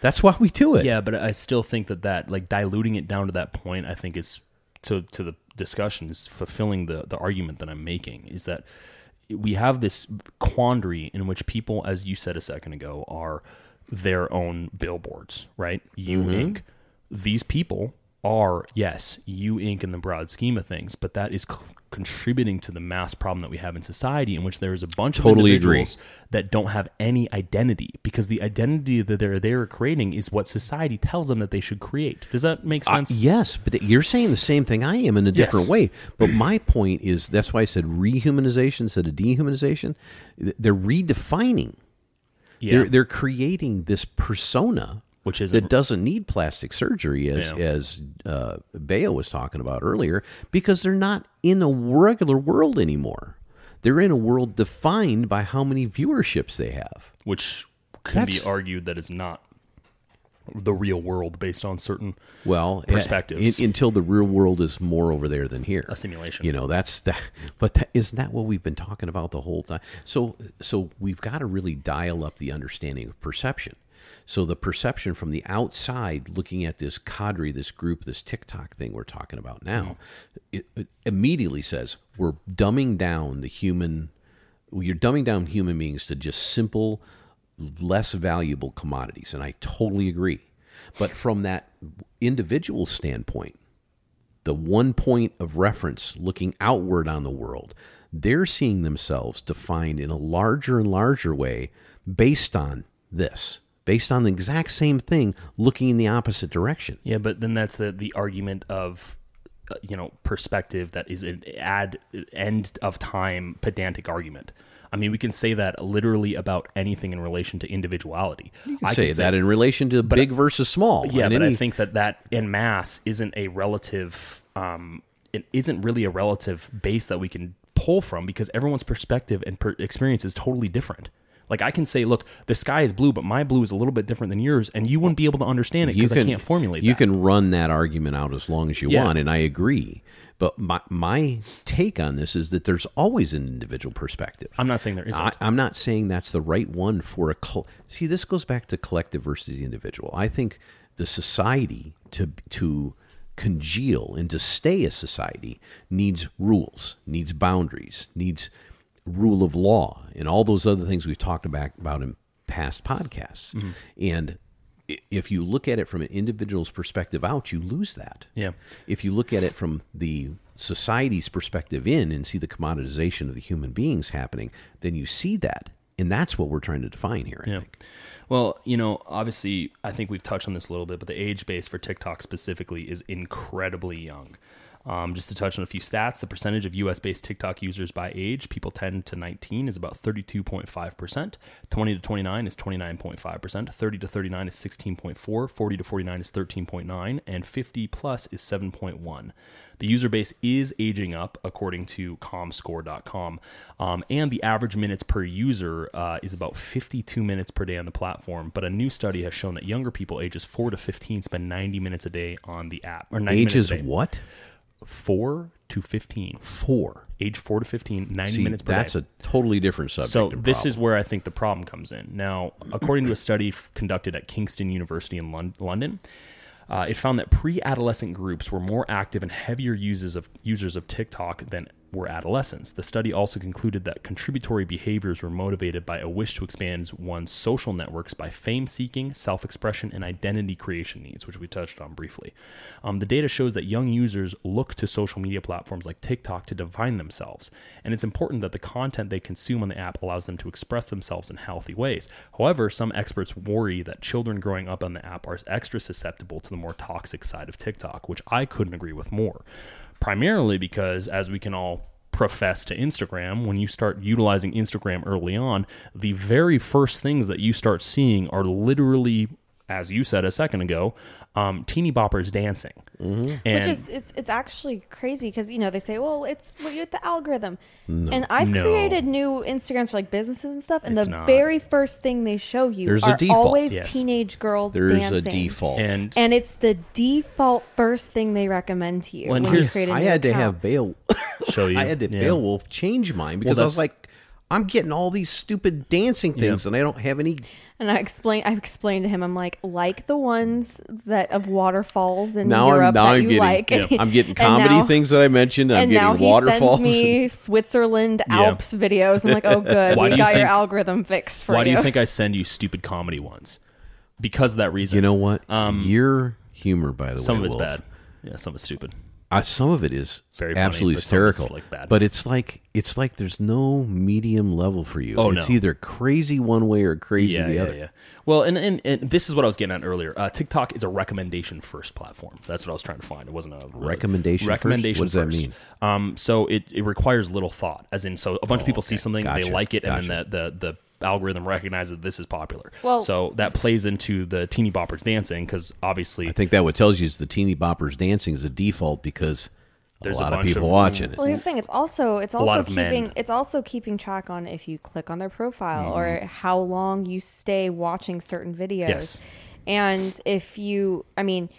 That's why we do it. Yeah, but I still think that like diluting it down to that point, I think is to the discussion is fulfilling the argument that I'm making, is that we have this quandary in which people, as you said a second ago, are their own billboards, right? You Inc. These people are, yes, You Inc. in the broad scheme of things, but that is contributing to the mass problem that we have in society, in which there is a bunch of individuals that don't have any identity, because the identity that they're creating is what society tells them that they should create. Does that make sense? Yes, but you're saying the same thing I am in a different way. But my point is, that's why I said rehumanization instead of dehumanization. They're redefining. Yeah. They're creating this persona which is that doesn't need plastic surgery, as Bayo was talking about earlier, because they're not in a regular world anymore. They're in a world defined by how many viewerships they have, which can be argued that it's not the real world based on certain perspectives. Until the real world is more over there than here, a simulation. You know, that's that. But isn't that what we've been talking about the whole time? So we've got to really dial up the understanding of perception. So the perception from the outside, looking at this cadre, this group, this TikTok thing we're talking about now, it immediately says we're dumbing down the human. You're dumbing down human beings to just simple, less valuable commodities, and I totally agree. But from that individual standpoint, the one point of reference, looking outward on the world, they're seeing themselves defined in a larger and larger way based on this. Based on the exact same thing, looking in the opposite direction. Yeah, but then that's the argument of, perspective that is an end of time pedantic argument. I mean, we can say that literally about anything in relation to individuality. I can say that in relation to big versus small. Yeah, but I think that en masse isn't a relative. It isn't really a relative base that we can pull from, because everyone's perspective and experience is totally different. Like, I can say, look, the sky is blue, but my blue is a little bit different than yours, and you wouldn't be able to understand it because I can't formulate that. You can run that argument out as long as you want, and I agree. But my take on this is that there's always an individual perspective. I'm not saying there isn't. I'm not saying that's the right one for a cult. See, this goes back to collective versus the individual. I think the society, to congeal and to stay a society, needs rules, needs boundaries, needs rule of law, and all those other things we've talked about in past podcasts. Mm-hmm. And if you look at it from an individual's perspective out, you lose that. Yeah. If you look at it from the society's perspective in and see the commoditization of the human beings happening, then you see that. And that's what we're trying to define here, I think. Well, obviously, I think we've touched on this a little bit, but the age base for TikTok specifically is incredibly young. Just to touch on a few stats, the percentage of U.S.-based TikTok users by age, people 10 to 19, is about 32.5%. 20 to 29 is 29.5%. 30 to 39 is 16.4%. 40 to 49 is 13.9%. And 50 plus is 7.1%. The user base is aging up, according to comscore.com. And the average minutes per user is about 52 minutes per day on the platform. But a new study has shown that younger people ages 4 to 15 spend 90 minutes a day on the app. Or 90 minutes a day. 4 to 15. Age 4 to 15, 90 minutes per day. That's a totally different subject. So this is where I think the problem comes in. Now, according to a study conducted at Kingston University in London, it found that pre-adolescent groups were more active and heavier users of TikTok than were adolescents. The study also concluded that contributory behaviors were motivated by a wish to expand one's social networks by fame-seeking, self-expression, and identity creation needs, which we touched on briefly. The data shows that young users look to social media platforms like TikTok to define themselves, and it's important that the content they consume on the app allows them to express themselves in healthy ways. However, some experts worry that children growing up on the app are extra susceptible to the more toxic side of TikTok, which I couldn't agree with more. Primarily because, as we can all profess to Instagram, when you start utilizing Instagram early on, the very first things that you start seeing are literally, as you said a second ago, teeny boppers dancing. Mm-hmm. Which is, it's actually crazy because, they say, well, it's what you're the algorithm. No. And I've created new Instagrams for businesses and stuff. And very first thing they show you are always teenage girls dancing. There's a default. And it's the default first thing they recommend to you. When you create a new account. I had to have Baewolf change mine because I was like, I'm getting all these stupid dancing things, and I don't have any. And I've explained to him. I'm like the ones that of waterfalls in now Europe that you like. I'm getting comedy things that I mentioned. I'm getting waterfalls. And now he sends me Switzerland Alps videos. I'm like, oh, good, we got your algorithm fixed for you. Why do you think I send you stupid comedy ones? Because of that reason. You know what? Your humor, by the way, some of it's Wolf, bad. Yeah, some of it's stupid. Some of it is very absolutely funny, hysterical, but it's like there's no medium level for you. Oh, it's either crazy one way or crazy the other. Yeah. Well, and this is what I was getting at earlier. TikTok is a recommendation first platform. That's what I was trying to find. It wasn't a recommendation. First? What does that mean? So it requires little thought, as in, so a bunch of people see something, they like it, and then the algorithm recognizes that this is popular. Well, so that plays into the teeny boppers dancing, because obviously I think that what tells you is the teeny boppers dancing is a default, because there's a lot of people watching it. Well, here's the thing, it's also keeping track on if you click on their profile or how long you stay watching certain videos. Yes. And if you, I mean,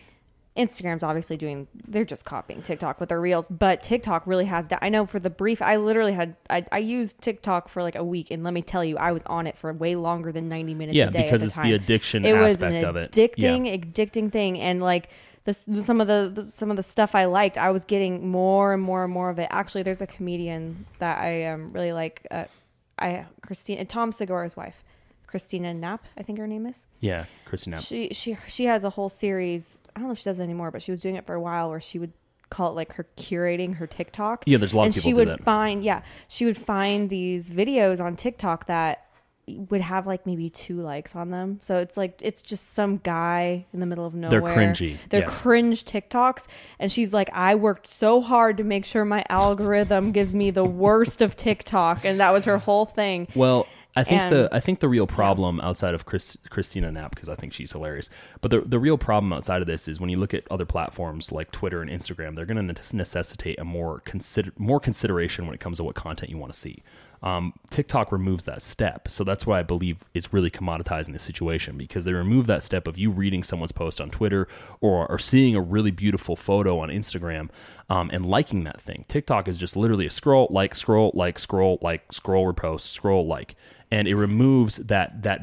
Instagram's obviously they're just copying TikTok with their reels, but TikTok really has that. I know for the brief, I used TikTok for like a week, and let me tell you, I was on it for way longer than 90 minutes a day. Yeah, because it's the addiction aspect of it. It was an addicting thing. And like some of the stuff I liked, I was getting more and more and more of it. Actually, there's a comedian that I really like, Tom Segura's wife. Christina Knapp, I think her name is. Yeah, Christina Knapp. She has a whole series. I don't know if she does it anymore, but she was doing it for a while, where she would call it like her curating her TikTok. Yeah, there's a lot of people who do that. And she would find these videos on TikTok that would have like maybe 2 likes on them. So it's like, it's just some guy in the middle of nowhere. They're cringy. They're cringe TikToks. And she's like, I worked so hard to make sure my algorithm gives me the worst of TikTok. And that was her whole thing. Well, I think the real problem outside of Christina Knapp, because I think she's hilarious, but the real problem outside of this is when you look at other platforms like Twitter and Instagram, they're going to necessitate a more consideration when it comes to what content you want to see. TikTok removes that step, so that's why I believe it's really commoditizing the situation, because they remove that step of you reading someone's post on Twitter or seeing a really beautiful photo on Instagram and liking that thing. TikTok is just literally a scroll, like, scroll, like, scroll, like, scroll, repost, scroll, like. And it removes that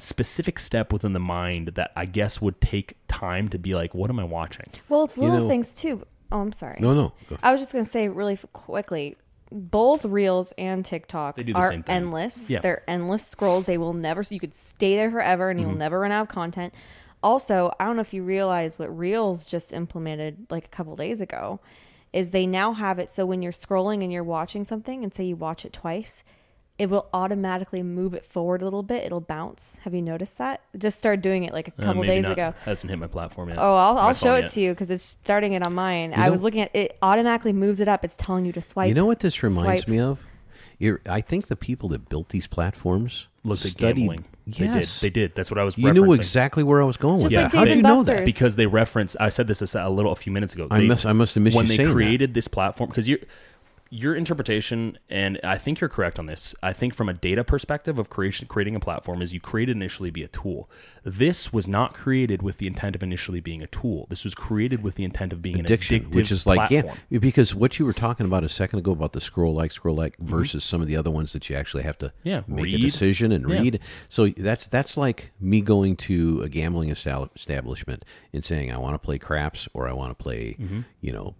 specific step within the mind that I guess would take time to be like, what am I watching? Well, it's little things too. Oh, I'm sorry. No. I was just going to say really quickly, both Reels and TikTok are endless. Yeah. They're endless scrolls. They will never, you could stay there forever and you'll never run out of content. Also, I don't know if you realize what Reels just implemented like a couple days ago is they now have it. So when you're scrolling and you're watching something, and say you watch it twice, it will automatically move it forward a little bit. It'll bounce. Have you noticed that? Just started doing it like a couple days ago. Hasn't hit my platform yet. Oh, I'll show it to you, because it's starting it on mine. I was looking at it. Automatically moves it up. It's telling you to swipe. You know what this reminds me of? I think the people that built these platforms looked at gambling. Yes. They did. That's what I was referencing. You knew exactly where I was going with that. How did you know that? Because they referenced, I said this a few minutes ago. I must have missed you saying that. When they created this platform, because your interpretation, and I think you're correct on this, I think from a data perspective of creating a platform is you create it initially be a tool. This was not created with the intent of initially being a tool. This was created with the intent of being an addictive which is like platform. Yeah, because what you were talking about a second ago about the scroll like versus some of the other ones that you actually have to make a decision and read. So that's like me going to a gambling establishment and saying I want to play craps or I want to play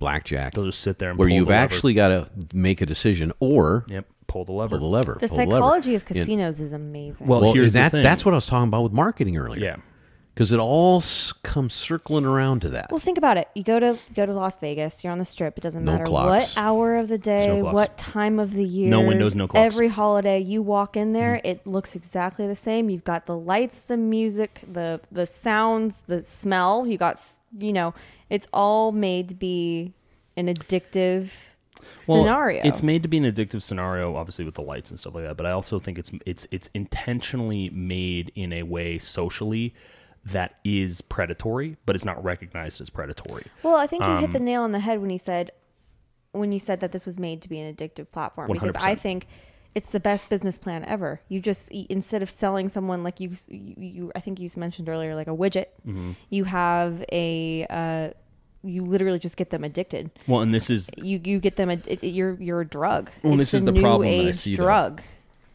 blackjack. They'll just sit there and where you've actually got to make a decision or pull the lever. The psychology of casinos is amazing. Well, here's the thing. That's what I was talking about with marketing earlier. Yeah, because it all comes circling around to that. Well, think about it. You go to Las Vegas. You're on the Strip. It doesn't matter what hour of the day, what time of the year. No windows, no clocks. Every holiday, you walk in there, it looks exactly the same. You've got the lights, the music, the sounds, the smell. You got it's all made to be an addictive. Scenario. It's made to be an addictive scenario, obviously with the lights and stuff like that. But I also think it's intentionally made in a way socially that is predatory, but it's not recognized as predatory. Well, I think you hit the nail on the head when you said that this was made to be an addictive platform, 100%. Because I think it's the best business plan ever. You just, instead of selling someone like you I think you mentioned earlier, like a widget, you have a you literally just get them addicted. Well, and this is you get them. You're a drug. Well, and this is the problem that I see. Drug.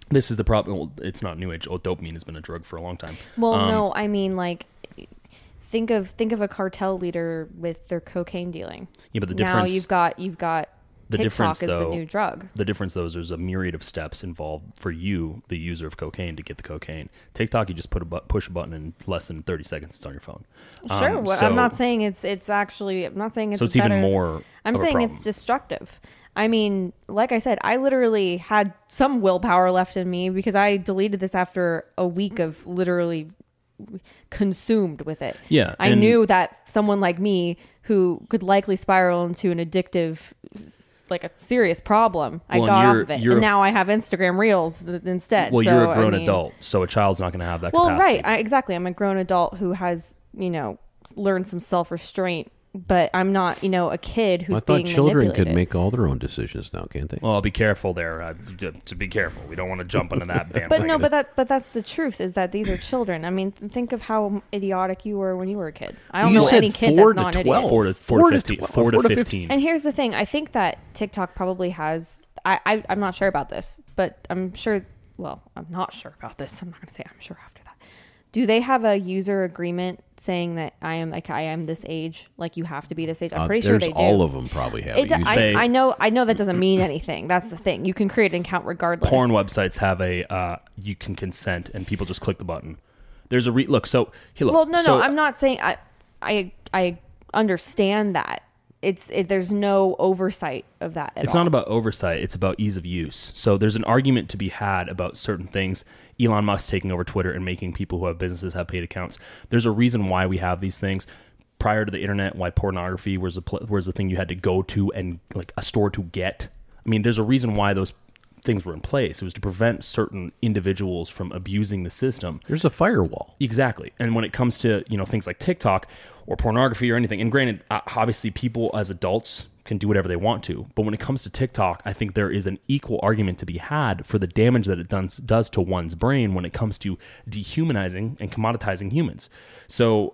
This is the problem. Well, it's not new age. Well, dopamine has been a drug for a long time. Well, no, I mean, like, think of a cartel leader with their cocaine dealing. Yeah, but the difference now you've got the TikTok is the new drug. The difference, though, is there's a myriad of steps involved for you, the user of cocaine, to get the cocaine. TikTok, you just push a button, and less than 30 seconds, it's on your phone. Sure, I'm not saying it's actually. I'm not saying it's. So it's better, even more. I'm saying it's destructive. I mean, like I said, I literally had some willpower left in me because I deleted this after a week of literally consumed with it. Yeah, I knew that someone like me who could likely spiral into an addictive. Like a serious problem. Well, I got off of it. And now I have Instagram Reels instead. Well, so, you're a grown adult, so a child's not going to have that capacity. Well, right. Exactly. I'm a grown adult who has, learned some self-restraint, but I'm not, a kid who's being manipulated. I thought children could make all their own decisions now, can't they? Well, be careful there. Be careful. We don't want to jump into that bandwagon. But that's the truth, is that these are children. I mean, think of how idiotic you were when you were a kid. I don't know any kid that's not an idiot. 4 to 15. And here's the thing. I think that TikTok probably has... I'm not sure about this, but I'm sure... Well, I'm not sure about this. I'm not going to say I'm sure after that. Do they have a user agreement saying that I am this age, like you have to be this age? I'm pretty sure they do. All of them probably have it. I know that doesn't mean anything. That's the thing. You can create an account regardless. Porn websites have a you can consent, and people just click the button. There's a look. So hello. Well, no, I'm not saying I understand that. There's no oversight of that at all. It's not about oversight. It's about ease of use. So there's an argument to be had about certain things. Elon Musk taking over Twitter and making people who have businesses have paid accounts. There's a reason why we have these things. Prior to the internet, why pornography was the thing you had to go to and like a store to get. I mean, there's a reason why those things were in place. It was to prevent certain individuals from abusing the system. There's a firewall. Exactly. And when it comes to, things like TikTok or pornography or anything, and granted, obviously people as adults can do whatever they want to, but when it comes to TikTok, I think there is an equal argument to be had for the damage that it does to one's brain when it comes to dehumanizing and commoditizing humans. So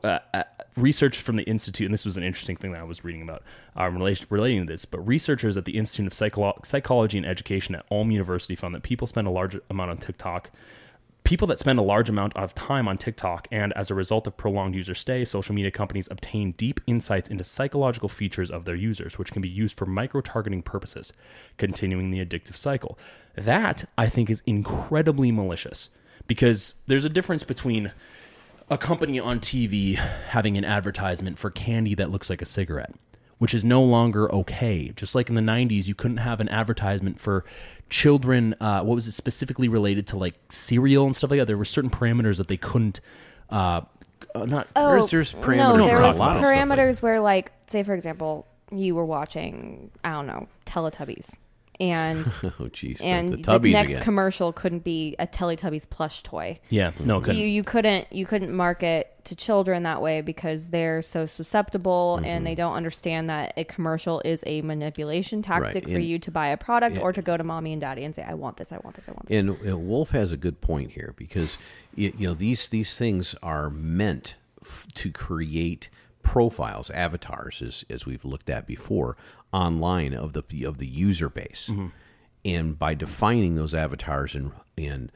research from the Institute, and this was an interesting thing that I was reading about relating to this, but researchers at the Institute of Psychology and Education at Ulm University found that people that spend a large amount of time on TikTok, and as a result of prolonged user stay, social media companies obtain deep insights into psychological features of their users, which can be used for micro-targeting purposes, continuing the addictive cycle. That, I think, is incredibly malicious, because there's a difference between a company on TV having an advertisement for candy that looks like a cigarette, which is no longer okay. Just like in the 90s, you couldn't have an advertisement for children, what was it specifically related to, like cereal and stuff like that? There were certain parameters that they couldn't, there's parameters. No, there was a lot parameters of stuff where, like, say for example, you were watching, I don't know, Teletubbies. And the next commercial couldn't be a Teletubbies plush toy. Yeah, no, it couldn't. You couldn't market to children that way because they're so susceptible, mm-hmm. and they don't understand that a commercial is a manipulation tactic, right. For you to buy a product or to go to mommy and daddy and say, "I want this, I want this, I want this." And Wolf has a good point here, because these things are meant to create profiles, avatars, as we've looked at before, online of the user base, mm-hmm. and by defining those avatars and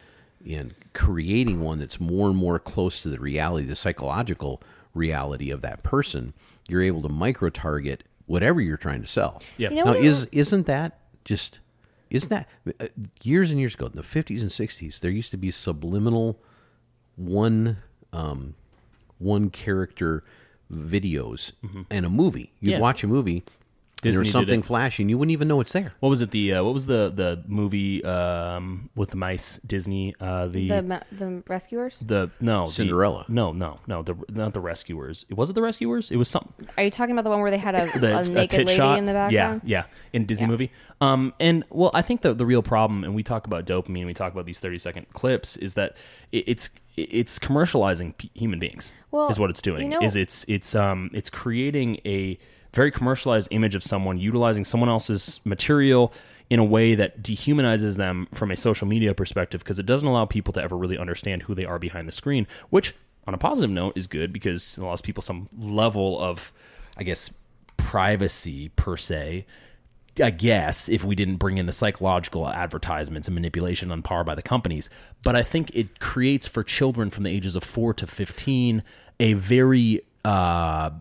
creating one that's more and more close to the reality, the psychological reality of that person, you're able to micro target whatever you're trying to sell. Yeah. Now, isn't that years and years ago in the 50s and 60s there used to be subliminal one character videos, mm-hmm. and a movie. You'd watch a movie. Disney, there was something flashing. You wouldn't even know it's there. What was it? What was the movie with the mice? Disney. The Rescuers. Cinderella. Not the Rescuers. Was it the Rescuers? It was something. Are you talking about the one where they had a naked lady shot in the background? Yeah, in Disney movie. I think the real problem, and we talk about dopamine, and we talk about these 30-second clips, is that it's commercializing human beings. Well, is what it's doing. It's creating a very commercialized image of someone, utilizing someone else's material in a way that dehumanizes them from a social media perspective, because it doesn't allow people to ever really understand who they are behind the screen, which on a positive note is good, because it allows people some level of, I guess, privacy per se, I guess, if we didn't bring in the psychological advertisements and manipulation on par by the companies. But I think it creates for children from the ages of 4 to 15 a very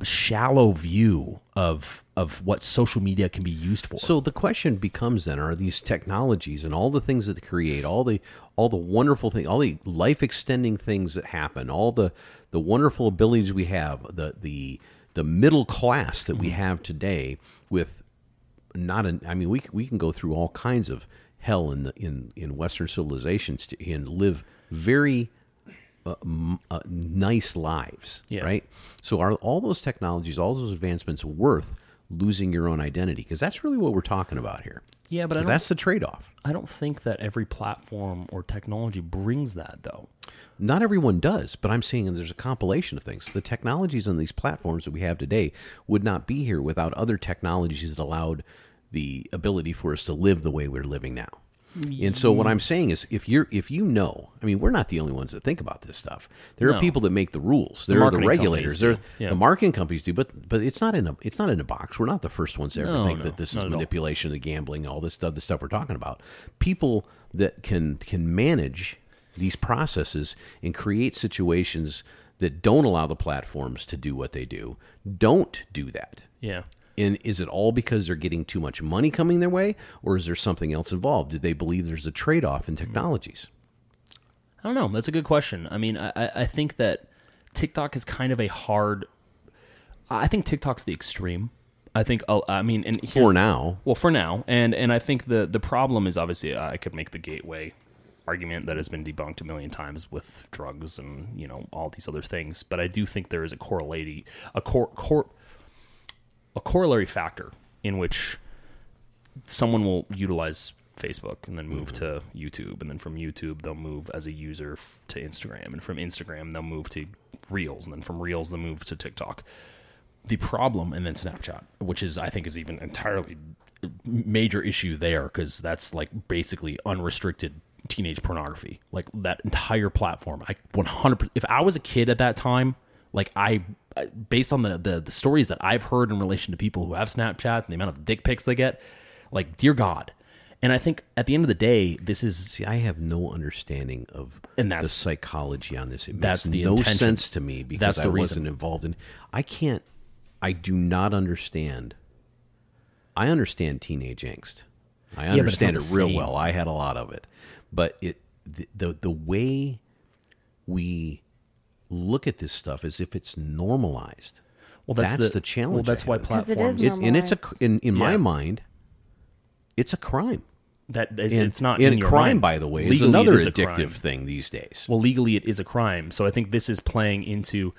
shallow view of what social media can be used for. So the question becomes then, are these technologies and all the things that they create, all the wonderful things, all the life-extending things that happen, all the wonderful abilities we have, the middle class that we have today with we can go through all kinds of hell in Western civilizations and live very nice lives, right? So are all those technologies, all those advancements worth losing your own identity? Because that's really what we're talking about here. Yeah, but that's the trade-off. I don't think that every platform or technology brings that, though. Not everyone does, but I'm saying there's a compilation of things. The technologies on these platforms that we have today would not be here without other technologies that allowed the ability for us to live the way we're living now. And so what I'm saying is, if we're not the only ones that think about this stuff. There are people that make the rules. There are the regulators. There, the marketing companies do, but it's not in a box. We're not the first ones to ever think that this is manipulation, the gambling, all this stuff. The stuff we're talking about. People that can manage these processes and create situations that don't allow the platforms to do what they do. Don't do that. Yeah. And is it all because they're getting too much money coming their way, or is there something else involved? Do they believe there's a trade-off in technologies? I don't know. That's a good question. I mean, I think that TikTok is kind of a hard... I think TikTok's the extreme. For now. And I think the problem is, obviously, I could make the gateway argument that has been debunked a million times with drugs and, all these other things. But I do think there is a corollary factor in which someone will utilize Facebook and then move to YouTube, and then from YouTube they'll move as a user to Instagram, and from Instagram they'll move to Reels, and then from Reels they'll move to TikTok. The problem, and then Snapchat, which is, I think, is even entirely major issue there, because that's like basically unrestricted teenage pornography. Like that entire platform, I 100%. If I was a kid at that time, like based on the stories that I've heard in relation to people who have Snapchat and the amount of dick pics they get, like, dear God. And I think at the end of the day, this is... See, I have no understanding of the psychology on this. It makes no sense to me because I wasn't involved in... I do not understand. I understand teenage angst. I understand it real well. I had a lot of it. But the way we... look at this stuff as if it's normalized. Well, that's the challenge. Well, that's why platforms, my mind, it's a crime. That is, it's not. And crime, by the way, is another addictive thing these days. Well, legally, it is a crime. So I think this is playing into,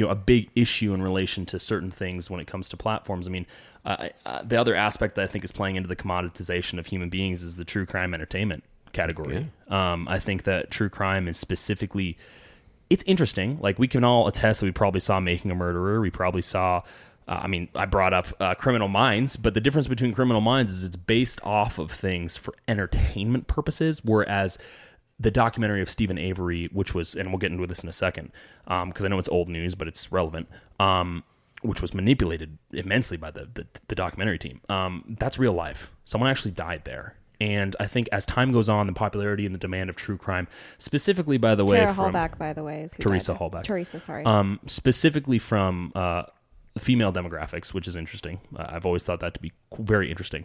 a big issue in relation to certain things when it comes to platforms. I mean, the other aspect that I think is playing into the commoditization of human beings is the true crime entertainment category. Yeah. I think that true crime is specifically. It's interesting. Like, we can all attest that we probably saw Making a Murderer. We probably saw, I brought up Criminal Minds, but the difference between Criminal Minds is it's based off of things for entertainment purposes, whereas the documentary of Stephen Avery, which was, and we'll get into this in a second, because I know it's old news, but it's relevant, which was manipulated immensely by the documentary team. That's real life. Someone actually died there. And I think as time goes on, the popularity and the demand of true crime, specifically, by the way, Teresa Halbach. Teresa, sorry. Specifically from female demographics, which is interesting. I've always thought that to be very interesting.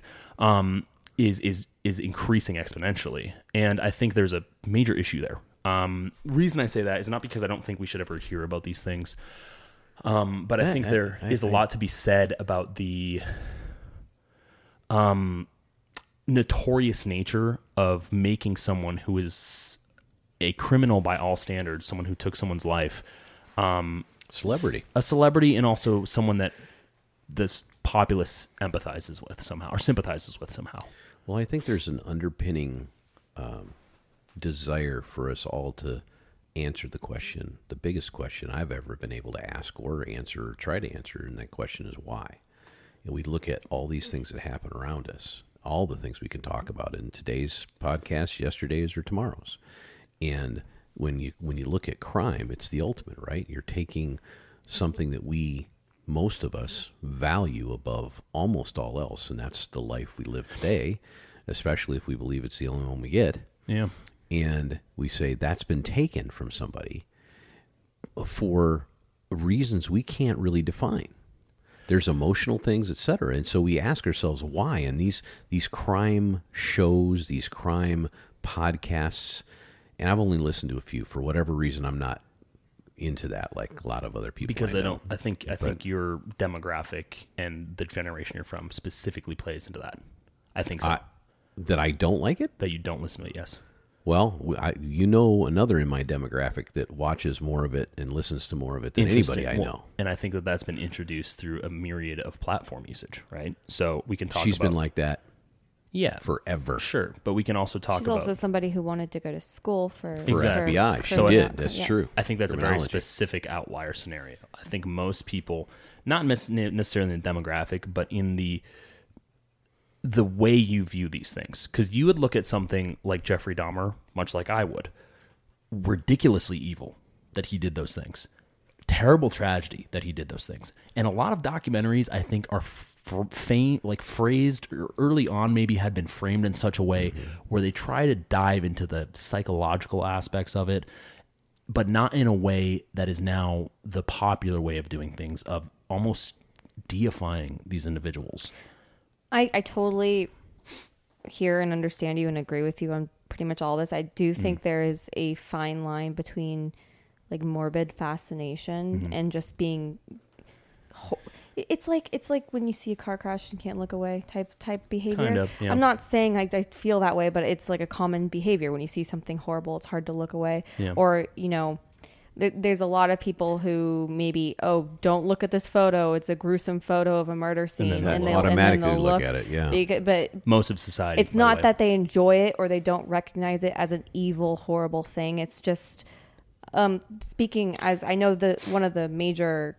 Is increasing exponentially, and I think there's a major issue there. Reason I say that is not because I don't think we should ever hear about these things, but I think there is a lot to be said about the. Notorious nature of making someone who is a criminal by all standards, someone who took someone's life, a celebrity, and also someone that this populace empathizes with somehow or sympathizes with somehow. Well, I think there's an underpinning desire for us all to answer the question, the biggest question I've ever been able to ask or answer or try to answer, and that question is why. And we look at all these things that happen around us, all the things we can talk about in today's podcast, yesterday's, or tomorrow's. And when you look at crime, it's the ultimate, right? You're taking something that we most of us value above almost all else, and that's the life we live today, especially if we believe it's the only one we get. Yeah. And we say that's been taken from somebody for reasons we can't really define. There's emotional things, et cetera. And so we ask ourselves why. And these crime shows, these crime podcasts, and I've only listened to a few. For whatever reason, I'm not into that like a lot of other people. Because I think your demographic and the generation you're from specifically plays into that. I think so. That I don't like it? That you don't listen to it, yes. Well, another in my demographic that watches more of it and listens to more of it than anybody I know. And I think that that's been introduced through a myriad of platform usage, right? So we can talk about... She's been like that forever. Sure, but we can also talk about... She's also somebody who wanted to go to school for FBI. She did, that's true. I think that's a very specific outlier scenario. I think most people, not necessarily in the demographic, but in the way you view these things. Because you would look at something like Jeffrey Dahmer, much like I would, ridiculously evil that he did those things. Terrible tragedy that he did those things. And a lot of documentaries, I think, are phrased early on, maybe had been framed in such a way where they try to dive into the psychological aspects of it, but not in a way that is now the popular way of doing things, of almost deifying these individuals. I totally hear and understand you and agree with you on pretty much all this. I do think there is a fine line between like morbid fascination and just being. It's like when you see a car crash and can't look away type behavior. Kind of, yeah. I'm not saying I feel that way, but it's like a common behavior when you see something horrible. It's hard to look away, or you know. There's a lot of people who maybe, don't look at this photo. It's a gruesome photo of a murder scene. And they'll automatically look at it, yeah. But most of society. It's not that they enjoy it or they don't recognize it as an evil, horrible thing. It's just speaking as I know one of the major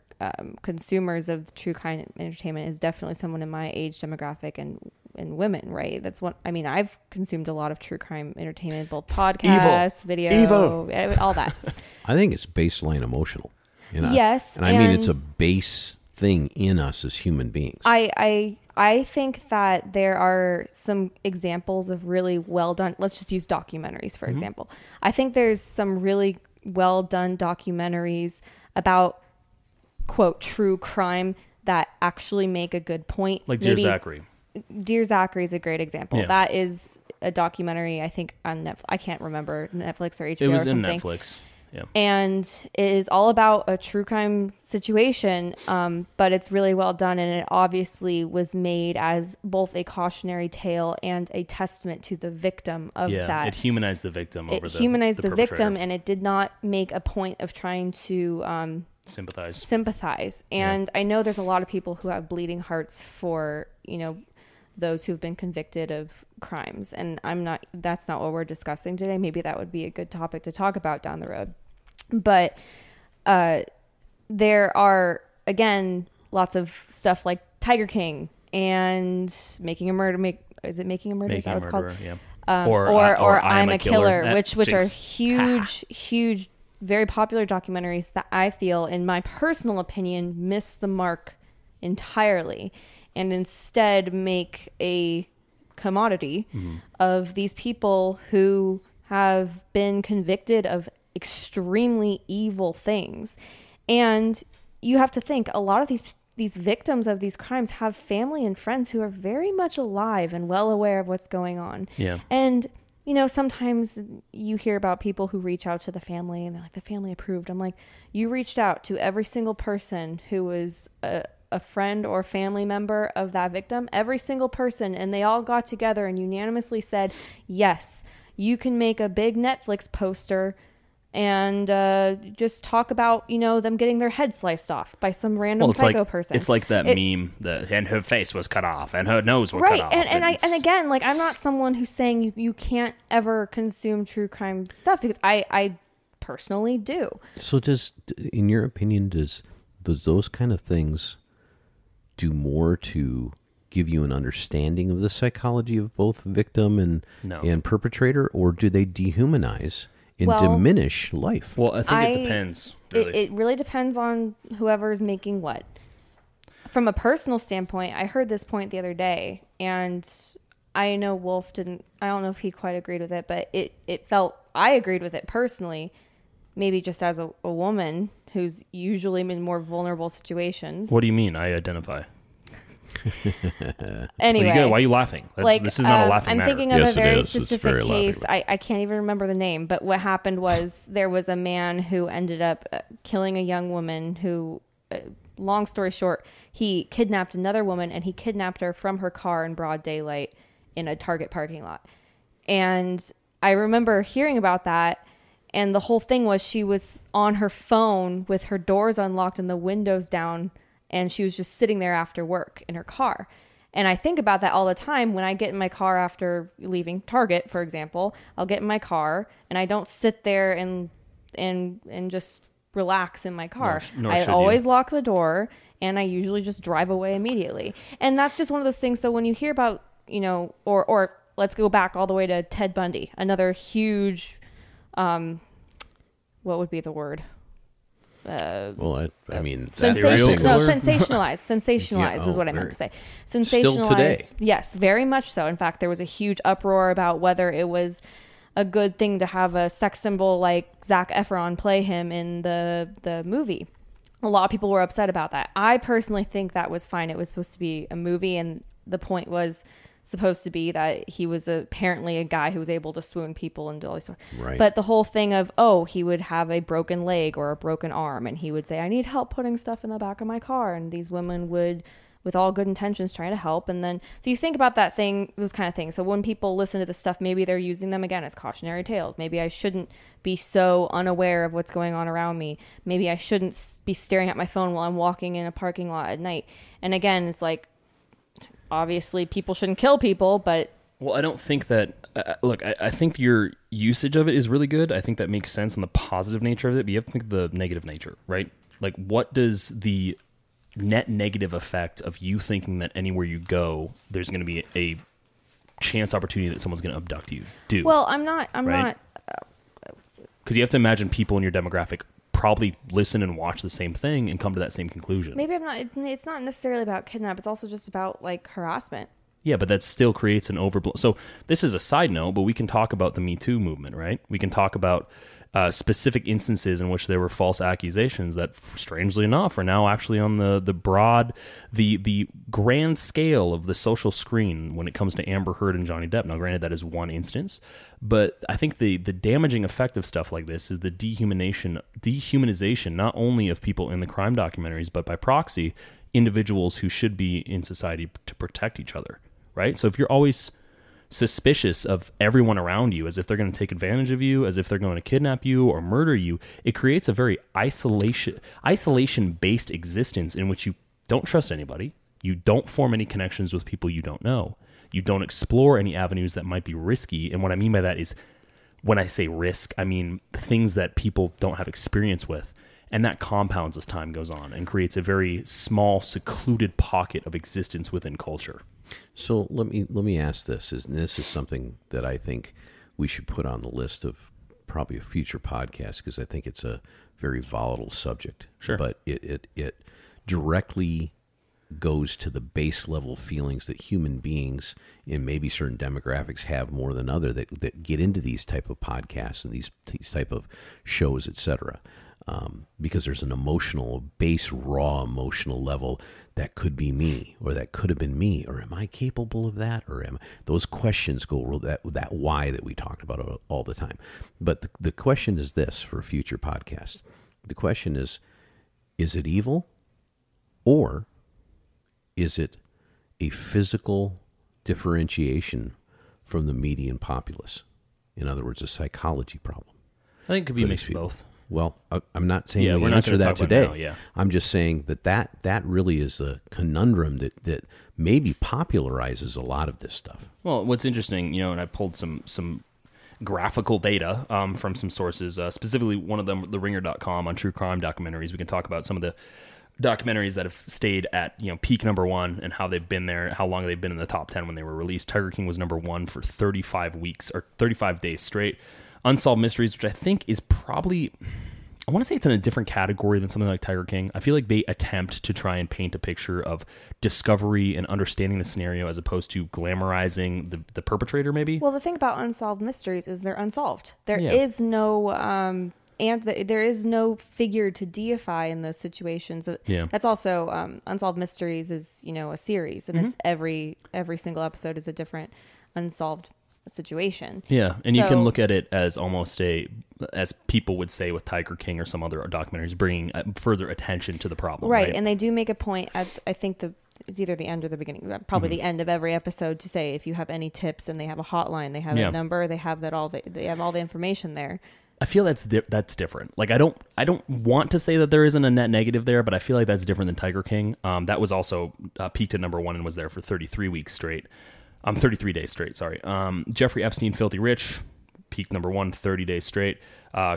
consumers of true crime entertainment is definitely someone in my age demographic and women, right? That's what I mean. I've consumed a lot of true crime entertainment, both podcasts, video, all that. I think it's baseline emotional. And I mean it's a base thing in us as human beings. I think that there are some examples of really well done. Let's just use documentaries for example. I think there's some really well done documentaries about quote true crime that actually make a good point. Like Dear Zachary is a great example. Yeah. That is a documentary, I think, on Netflix. I can't remember, Netflix or HBO or something. It was in Netflix, yeah. And it is all about a true crime situation, but it's really well done, and it obviously was made as both a cautionary tale and a testament to the victim of that. It humanized the victim victim, and it did not make a point of trying to... sympathize. And I know there's a lot of people who have bleeding hearts for, you know... those who've been convicted of crimes. And that's not what we're discussing today. Maybe that would be a good topic to talk about down the road. But there are, again, lots of stuff like Tiger King and Making a Murderer. Is it Making a Murderer? Is that what it's called? Yeah. Or I'm a Killer, which are huge, very popular documentaries that I feel, in my personal opinion, miss the mark entirely. And instead make a commodity of these people who have been convicted of extremely evil things. And you have to think, a lot of these victims of these crimes have family and friends who are very much alive and well aware of what's going on. Yeah. And, you know, sometimes you hear about people who reach out to the family and they're like, the family approved. I'm like, you reached out to every single person who was... a friend or family member of that victim, every single person, and they all got together and unanimously said, yes, you can make a big Netflix poster and just talk about, you know, them getting their head sliced off by some random psycho person. It's like that meme that, and her face was cut off and her nose was cut off. Right, and again, like, I'm not someone who's saying you can't ever consume true crime stuff, because I personally do. So in your opinion, does those kind of things... do more to give you an understanding of the psychology of both victim and perpetrator, or do they dehumanize and diminish life? Well, I think it depends. Really. It really depends on whoever's making what. from a personal standpoint, I heard this point the other day, and I know Wolf didn't, I don't know if he quite agreed with it, but it felt, I agreed with it personally, maybe just as a woman who's usually in more vulnerable situations. What do you mean? I identify. Anyway, why are you laughing? This is not a laughing matter. I'm thinking of a very specific case. I can't even remember the name, but what happened was there was a man who ended up killing a young woman who, long story short, he kidnapped another woman, and he kidnapped her from her car in broad daylight in a Target parking lot. And I remember hearing about that, and the whole thing was she was on her phone with her doors unlocked and the windows down, and she was just sitting there after work in her car. And I think about that all the time when I get in my car after leaving Target, for example. I'll get in my car, and I don't sit there and just relax in my car. I always lock the door, and I usually just drive away immediately. And that's just one of those things. So when you hear about, or let's go back all the way to Ted Bundy, another huge, what would be the word? Sensationalized is what I meant to say. Sensationalized. Still today. Yes, very much so. In fact, there was a huge uproar about whether it was a good thing to have a sex symbol like Zac Efron play him in the movie. A lot of people were upset about that. I personally think that was fine. It was supposed to be a movie, and the point was supposed to be that he was apparently a guy who was able to swoon people and do all this stuff. Right. But the whole thing of, he would have a broken leg or a broken arm, and he would say, I need help putting stuff in the back of my car. And these women would, with all good intentions, trying to help. And then, so you think about that thing, those kind of things. So when people listen to this stuff, maybe they're using them again as cautionary tales. Maybe I shouldn't be so unaware of what's going on around me. Maybe I shouldn't be staring at my phone while I'm walking in a parking lot at night. And again, it's like, obviously people shouldn't kill people, but... Well, I don't think that... I think your usage of it is really good. I think that makes sense on the positive nature of it, but you have to think of the negative nature, right? Like, what does the net negative effect of you thinking that anywhere you go, there's going to be a chance opportunity that someone's going to abduct you do? Well, I'm not... Because you have to imagine people in your demographic probably listen and watch the same thing and come to that same conclusion. Maybe I'm not, it's not necessarily about kidnap. It's also just about like harassment. Yeah, but that still creates an overblown. So this is a side note, but we can talk about the Me Too movement, right? We can talk about specific instances in which there were false accusations that, strangely enough, are now actually on the grand scale of the social screen when it comes to Amber Heard and Johnny Depp. Now, granted, that is one instance, but I think the damaging effect of stuff like this is the dehumanization not only of people in the crime documentaries, but by proxy, individuals who should be in society to protect each other, right? So if you're always suspicious of everyone around you, as if they're going to take advantage of you, as if they're going to kidnap you or murder you, it creates a very isolation-based existence in which you don't trust anybody, you don't form any connections with people you don't know, you don't explore any avenues that might be risky. And what I mean by that is, when I say risk, I mean things that people don't have experience with. And that compounds as time goes on and creates a very small, secluded pocket of existence within culture. So let me ask this. This is something that I think we should put on the list of probably a future podcast, because I think it's a very volatile subject. Sure. But it directly goes to the base level feelings that human beings in maybe certain demographics have more than other that get into these type of podcasts and these type of shows, et cetera. Because there's an emotional base, raw emotional level that could be me, or that could have been me, or am I capable of that, or those questions go that why that we talked about all the time. But the question is this for a future podcast. The question is it evil, or is it a physical differentiation from the median populace? In other words, a psychology problem. I think it could be mixed both. Well, I'm not saying we answer that today. Now, yeah. I'm just saying that really is a conundrum that maybe popularizes a lot of this stuff. Well, what's interesting, and I pulled some graphical data from some sources, specifically one of them, TheRinger.com, on true crime documentaries. We can talk about some of the documentaries that have stayed at peak number one and how they've been there, how long they've been in the top 10 when they were released. Tiger King was number one for 35 weeks or 35 days straight. Unsolved Mysteries, which I think is probably I want to say it's in a different category than something like Tiger King. I feel like they attempt to try and paint a picture of discovery and understanding the scenario as opposed to glamorizing the perpetrator, maybe. Well, the thing about Unsolved Mysteries is they're unsolved. There is no figure to deify in those situations. Yeah. That's also Unsolved Mysteries is, you know, a series, and it's every single episode is a different unsolved situation. Yeah. And so, you can look at it as almost as people would say with Tiger King or some other documentaries, bringing further attention to the problem. Right. And they do make a point at, I think it's either the end or the beginning, probably the end of every episode, to say if you have any tips, and they have a hotline, they have a number, they have that all, they have all the information there. I feel that's different. Like I don't want to say that there isn't a net negative there, but I feel like that's different than Tiger King. That was also peaked at number one and was there for 33 days straight. Sorry. Jeffrey Epstein, Filthy Rich, peaked number one, 30 days straight.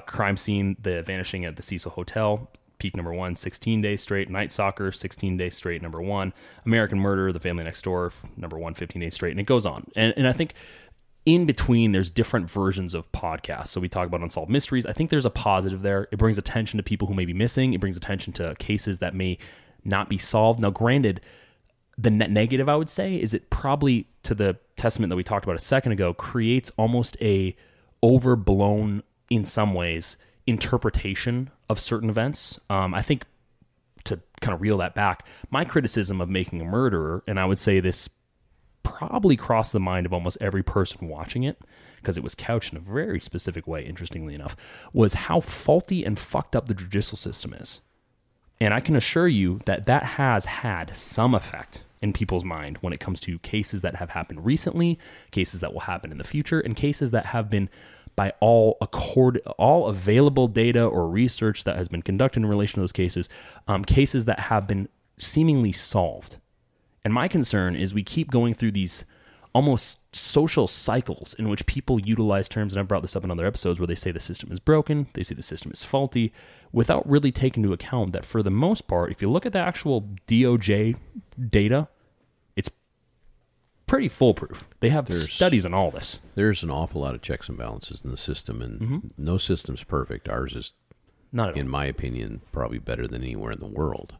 Crime Scene, The Vanishing at the Cecil Hotel, peaked number one, 16 days straight. Night Soccer, 16 days straight, number one. American Murder, The Family Next Door, number one, 15 days straight, and it goes on. And I think in between, there's different versions of podcasts. So we talk about Unsolved Mysteries. I think there's a positive there. It brings attention to people who may be missing. It brings attention to cases that may not be solved. Now, granted, the net negative, I would say, is it probably, to the testament that we talked about a second ago, creates almost a overblown, in some ways, interpretation of certain events. I think, to kind of reel that back, my criticism of Making a Murderer, and I would say this probably crossed the mind of almost every person watching it, because it was couched in a very specific way, interestingly enough, was how faulty and fucked up the judicial system is. And I can assure you that that has had some effect in people's mind when it comes to cases that have happened recently, cases that will happen in the future, and cases that have been, by all available data or research that has been conducted in relation to those cases, cases that have been seemingly solved. And my concern is we keep going through these almost social cycles in which people utilize terms, and I've brought this up in other episodes, where they say the system is broken, they say the system is faulty, without really taking into account that for the most part, if you look at the actual DOJ data, it's pretty foolproof. They have studies on all this. There's an awful lot of checks and balances in the system, and no system's perfect. Ours is, not at all, in my opinion, probably better than anywhere in the world.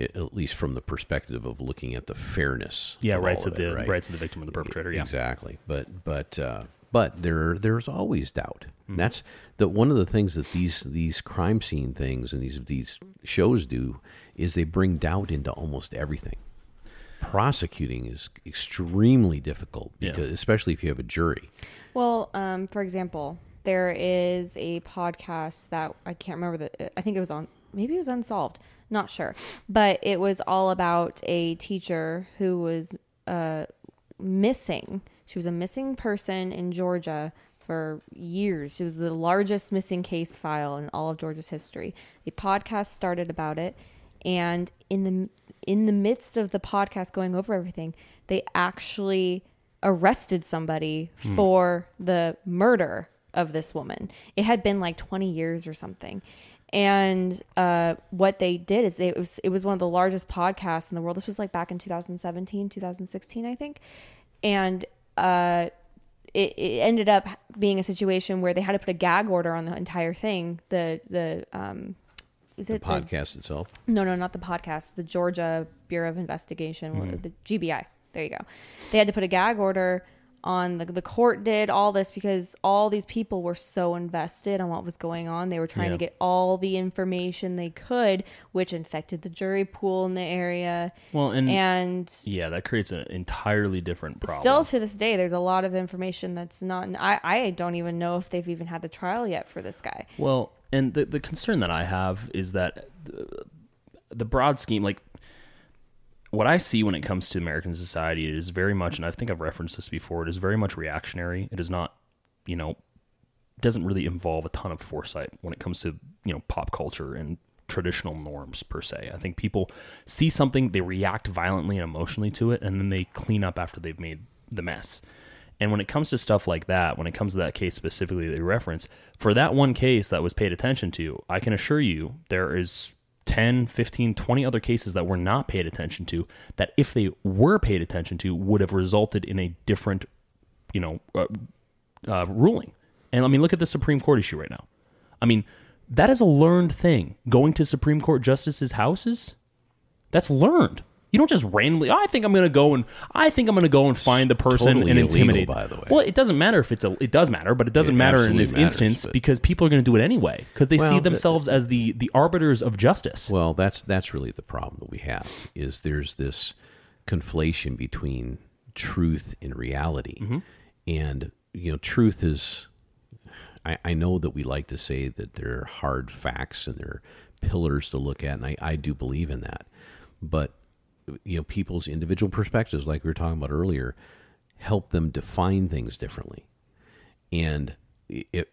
At least from the perspective of looking at the fairness, rights of the victim and the perpetrator, exactly. But there's always doubt. That's one of the things that these crime scene things and these shows do, is they bring doubt into almost everything. Prosecuting is extremely difficult, because especially if you have a jury. Well, for example, there is a podcast that I can't remember that I think it was on. Maybe it was Unsolved. Not sure. But it was all about a teacher who was missing. She was a missing person in Georgia for years. She was the largest missing case file in all of Georgia's history. A podcast started about it. And in the midst of the podcast going over everything, they actually arrested somebody for the murder of this woman. It had been like 20 years or something. And what they did is it was one of the largest podcasts in the world. This was like back in 2017, 2016, I think. And it ended up being a situation where they had to put a gag order on the entire thing. The podcast itself? No, not the podcast. The Georgia Bureau of Investigation, the GBI. There you go. They had to put a gag order on the court, did all this because all these people were so invested on what was going on. They were trying to get all the information they could, which infected the jury pool in the area. Well, and that creates an entirely different problem. Still to this day, there's a lot of information that's not. I don't even know if they've even had the trial yet for this guy. Well, and the concern that I have is that the broad scheme, like, what I see when it comes to American society, it is very much, and I think I've referenced this before, it is very much reactionary. It is not, doesn't really involve a ton of foresight when it comes to, pop culture and traditional norms per se. I think people see something, they react violently and emotionally to it, and then they clean up after they've made the mess. And when it comes to stuff like that, when it comes to that case specifically that you reference, for that one case that was paid attention to, I can assure you there is 10, 15, 20 other cases that were not paid attention to, that if they were paid attention to, would have resulted in a different, ruling. And I mean, look at the Supreme Court issue right now. I mean, That is a learned thing. Going to Supreme Court justices' houses, that's learned. You don't just randomly, I think I'm going to go and find the person totally and intimidate. Illegal, by the way. Well, it doesn't matter if it does matter, but it doesn't matter in this instance because people are going to do it anyway because they see themselves as the arbiters of justice. Well, that's really the problem that we have is there's this conflation between truth and reality. Mm-hmm. And, you know, truth is, I know that we like to say that there are hard facts and there are pillars to look at, and I do believe in that. But, you know, people's individual perspectives, like we were talking about earlier, help them define things differently. And, if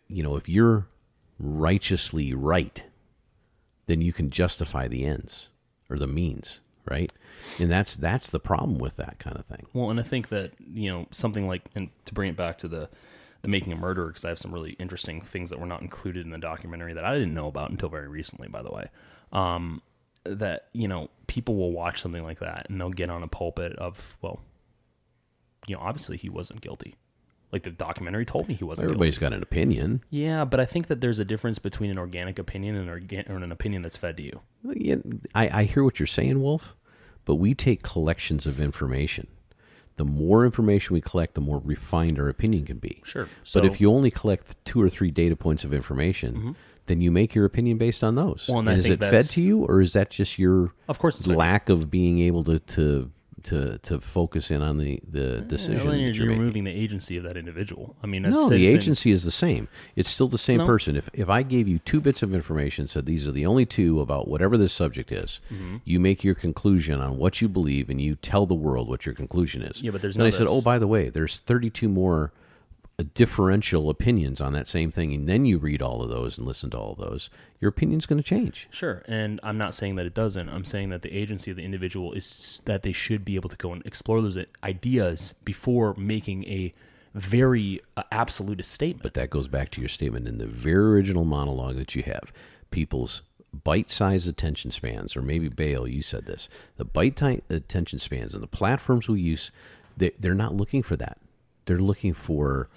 you're righteously right, then you can justify the ends or the means, right? And that's the problem with that kind of thing. Well, and I think that, you know, something like, and to bring it back to the Making a Murderer, because I have some really interesting things that were not included in the documentary that I didn't know about until very recently, by the way. That, you know, people will watch something like that and they'll get on a pulpit of, well, you know, obviously he wasn't guilty. Like the documentary told me he wasn't guilty. Everybody's got an opinion. Yeah, but I think that there's a difference between an organic opinion and an opinion that's fed to you. Yeah, I hear what you're saying, Wolf, but we take collections of information. The more information we collect, the more refined our opinion can be. Sure. So, but if you only collect 2 or 3 data points of information, mm-hmm. then you make your opinion based on those. Well, and is it fed to you, or is that just your lack of being able to focus in on the decision? Well, you're removing the agency of that individual. I mean, no, the agency is the same. It's still the same person. If I gave you 2 bits of information, said these are the only 2 about whatever this subject is, mm-hmm. you make your conclusion on what you believe, and you tell the world what your conclusion is. Yeah, but there's. And I said, oh, by the way, there's 32 more differential opinions on that same thing, and then you read all of those and listen to all of those, your opinion's going to change. Sure, and I'm not saying that it doesn't. I'm saying that the agency of the individual is that they should be able to go and explore those ideas before making a very absolutist statement. But that goes back to your statement in the very original monologue that you have. People's bite-sized attention spans, or maybe Baewolf, you said this, the bite-sized attention spans and the platforms we use, they're not looking for that. They're looking for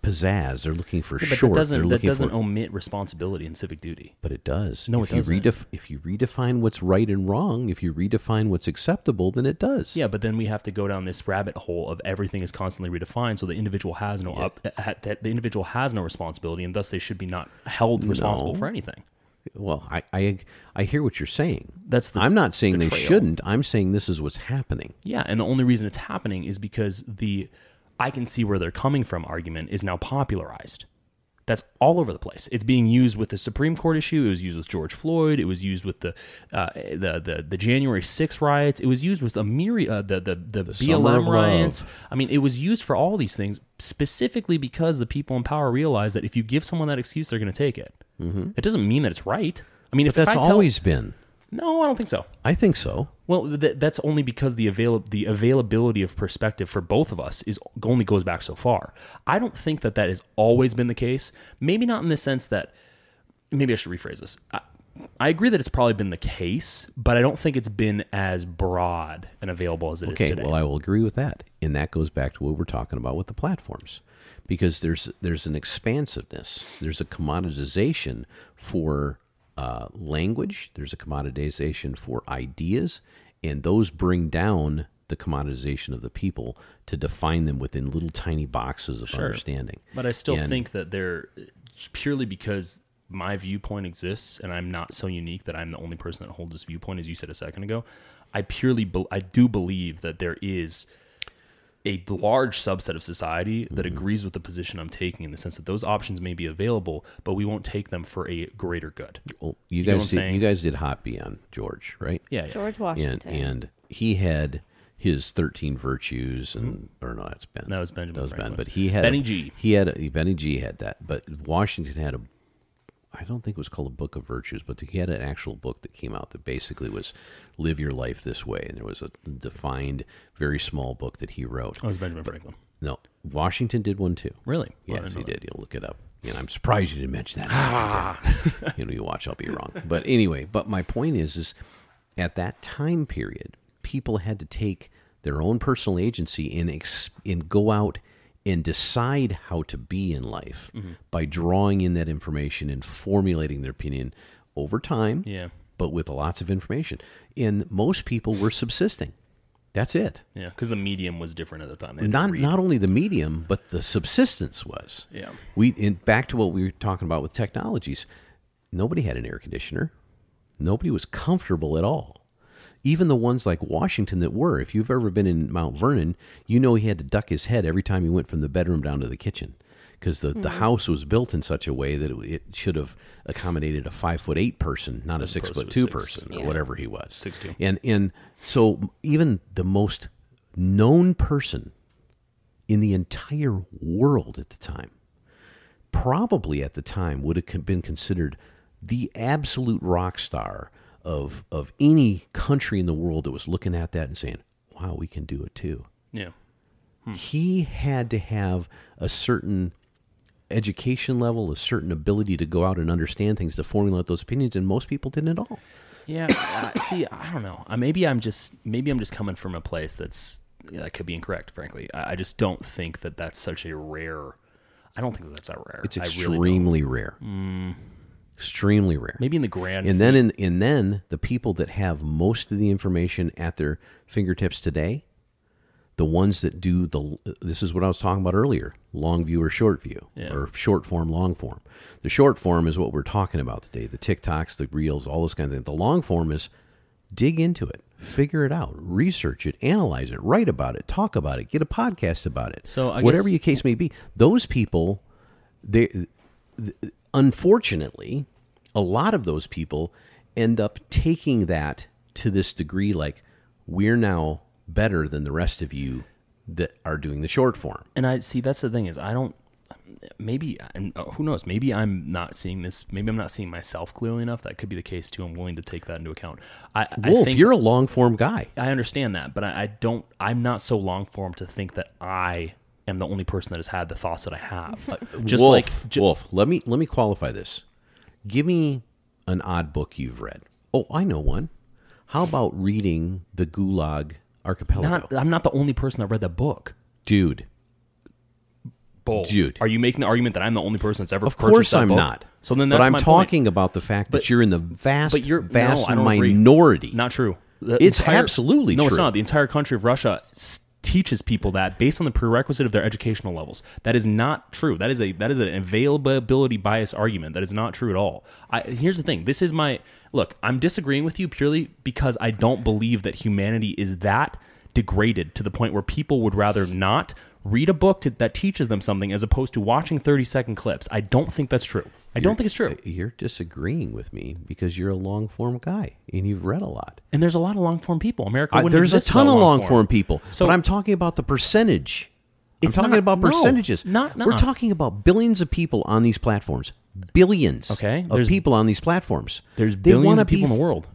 pizzazz. They're looking for short. That doesn't omit responsibility and civic duty. But it does. No, it doesn't. If you redefine what's right and wrong, if you redefine what's acceptable, then it does. Yeah, but then we have to go down this rabbit hole of everything is constantly redefined, so the individual has no responsibility, and thus they should be not held responsible for anything. Well, I hear what you're saying. I'm not saying they shouldn't. I'm saying this is what's happening. Yeah, and the only reason it's happening is because the I can see where they're coming from argument is now popularized. That's all over the place. It's being used with the Supreme Court issue. It was used with George Floyd. It was used with the January 6th riots. It was used with the BLM riots. I mean, it was used for all these things specifically because the people in power realize that if you give someone that excuse, they're going to take it. Mm-hmm. It doesn't mean that it's right. I mean, but that's always been. No, I don't think so. I think so. Well, that's only because the availability of perspective for both of us is only goes back so far. I don't think that has always been the case. Maybe not in the sense that, maybe I should rephrase this. I agree that it's probably been the case, but I don't think it's been as broad and available as it is today. Okay, well, I will agree with that. And that goes back to what we're talking about with the platforms. Because there's an expansiveness. There's a commoditization for language. There's a commoditization for ideas. And those bring down the commoditization of the people to define them within little tiny boxes of understanding. But I still think that they're purely because my viewpoint exists and I'm not so unique that I'm the only person that holds this viewpoint, as you said a second ago. I do believe that there is a large subset of society that mm-hmm. agrees with the position I'm taking in the sense that those options may be available, but we won't take them for a greater good. Well, you guys did Hot Beyond George, right? Yeah, yeah. George Washington. And he had his 13 virtues, and mm-hmm. or no, that's Ben. That was Benjamin. That was Franklin. Ben, but he had Benny G. Benny G. had that, but Washington had a. I don't think it was called a book of virtues, but he had an actual book that came out that basically was live your life this way. And there was a defined, very small book that he wrote. Oh, it was Benjamin Franklin. No, Washington did one too. Really? Well, yes, he did. You'll look it up. And I'm surprised you didn't mention that. You know, you watch, I'll be wrong. But anyway, my point is at that time period, people had to take their own personal agency and go out and decide how to be in life by drawing in that information and formulating their opinion over time, but with lots of information. And most people were subsisting. That's it. Yeah, because the medium was different at the time. Not only the medium, but the subsistence was. Yeah. Back to what we were talking about with technologies, nobody had an air conditioner. Nobody was comfortable at all. Even the ones like Washington that were. If you've ever been in Mount Vernon, you know he had to duck his head every time he went from the bedroom down to the kitchen because the house was built in such a way that it should have accommodated a 5'8" person, not a 6'2" person or whatever he was. 6'2". And so even the most known person in the entire world at the time, probably at the time would have been considered the absolute rock star of any country in the world that was looking at that and saying, wow, we can do it too. Yeah. Hmm. He had to have a certain education level, a certain ability to go out and understand things, to formulate those opinions, and most people didn't at all. Yeah. See, I don't know. Maybe I'm just coming from a place that could be incorrect, frankly. I just don't think that that's such a rare... I don't think that's that rare. It's extremely rare. Mm. Extremely rare. Maybe in the grand... And then, and then the people that have most of the information at their fingertips today, the ones that do the... This is what I was talking about earlier, long view or short view, or short form, long form. The short form is what we're talking about today, the TikToks, the Reels, all those kinds of things. The long form is dig into it, figure it out, research it, analyze it, write about it, talk about it, get a podcast about it. So I whatever guess, your case may be, those people, unfortunately, a lot of those people end up taking that to this degree, like we're now better than the rest of you that are doing the short form. And I see that's the thing is who knows, maybe I'm not seeing this. Maybe I'm not seeing myself clearly enough. That could be the case too. I'm willing to take that into account. Wolf, I think you're a long form guy. I understand that, but I'm not so long form to think that I am the only person that has had the thoughts that I have. Wolf, let me qualify this. Give me an odd book you've read. Oh, I know one. How about reading The Gulag Archipelago? I'm not the only person that read that book. Dude. Are you making the argument that I'm the only person that's ever purchased that book? Of course I'm not. So then that's my point. But I'm talking about the fact that you're in the vast minority. Agree. Not true. It's absolutely true. No, it's not. The entire country of Russia teaches people that based on the prerequisite of their educational levels. That is not true. That is an availability bias argument. That is not true at all. Here's the thing. This is my... Look, I'm disagreeing with you purely because I don't believe that humanity is that degraded to the point where people would rather not read a book that teaches them something as opposed to watching 30-second clips. I don't think that's true. I don't think it's true. You're disagreeing with me because you're a long-form guy and you've read a lot. And there's a lot of long-form people. America, there's a ton of long-form people. So, but I'm talking about the percentage. I'm talking about percentages. We're talking about billions of people on these platforms. Billions of people on these platforms. There's billions of people in the world.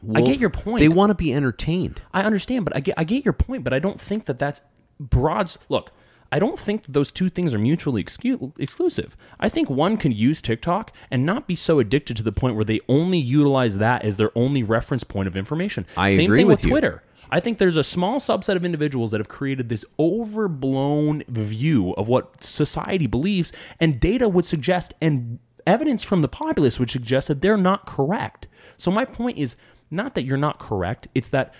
Wolf, I get your point. They want to be entertained. I understand, but I get your point, but I don't think that that's broad. Look, I don't think that those two things are mutually exclusive. I think one can use TikTok and not be so addicted to the point where they only utilize that as their only reference point of information. Same thing with Twitter. I think there's a small subset of individuals that have created this overblown view of what society believes, and data would suggest, and evidence from the populace would suggest that they're not correct. So my point is... not that you're not correct, it's that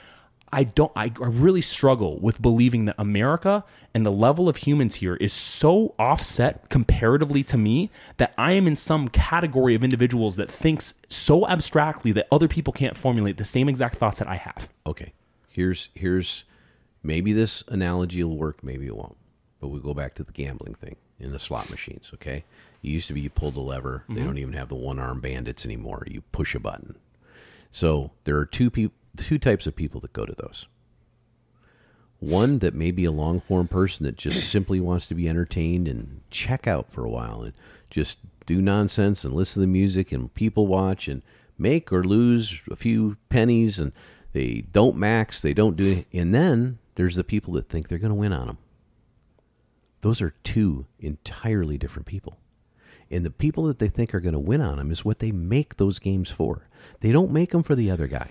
I really struggle with believing that America and the level of humans here is so offset comparatively to me that I am in some category of individuals that thinks so abstractly that other people can't formulate the same exact thoughts that I have. Okay, here's maybe this analogy will work, maybe it won't, but we'll go back to the gambling thing in the slot machines, okay? It used to be you pulled a lever, they don't even have the one-armed bandits anymore, you push a button. So there are two types of people that go to those. One that may be a long-form person that just simply wants to be entertained and check out for a while and just do nonsense and listen to the music and people watch and make or lose a few pennies and they don't max, they don't do anything. And then there's the people that think they're going to win on them. Those are two entirely different people. And the people that they think are going to win on them is what they make those games for. They don't make them for the other guy.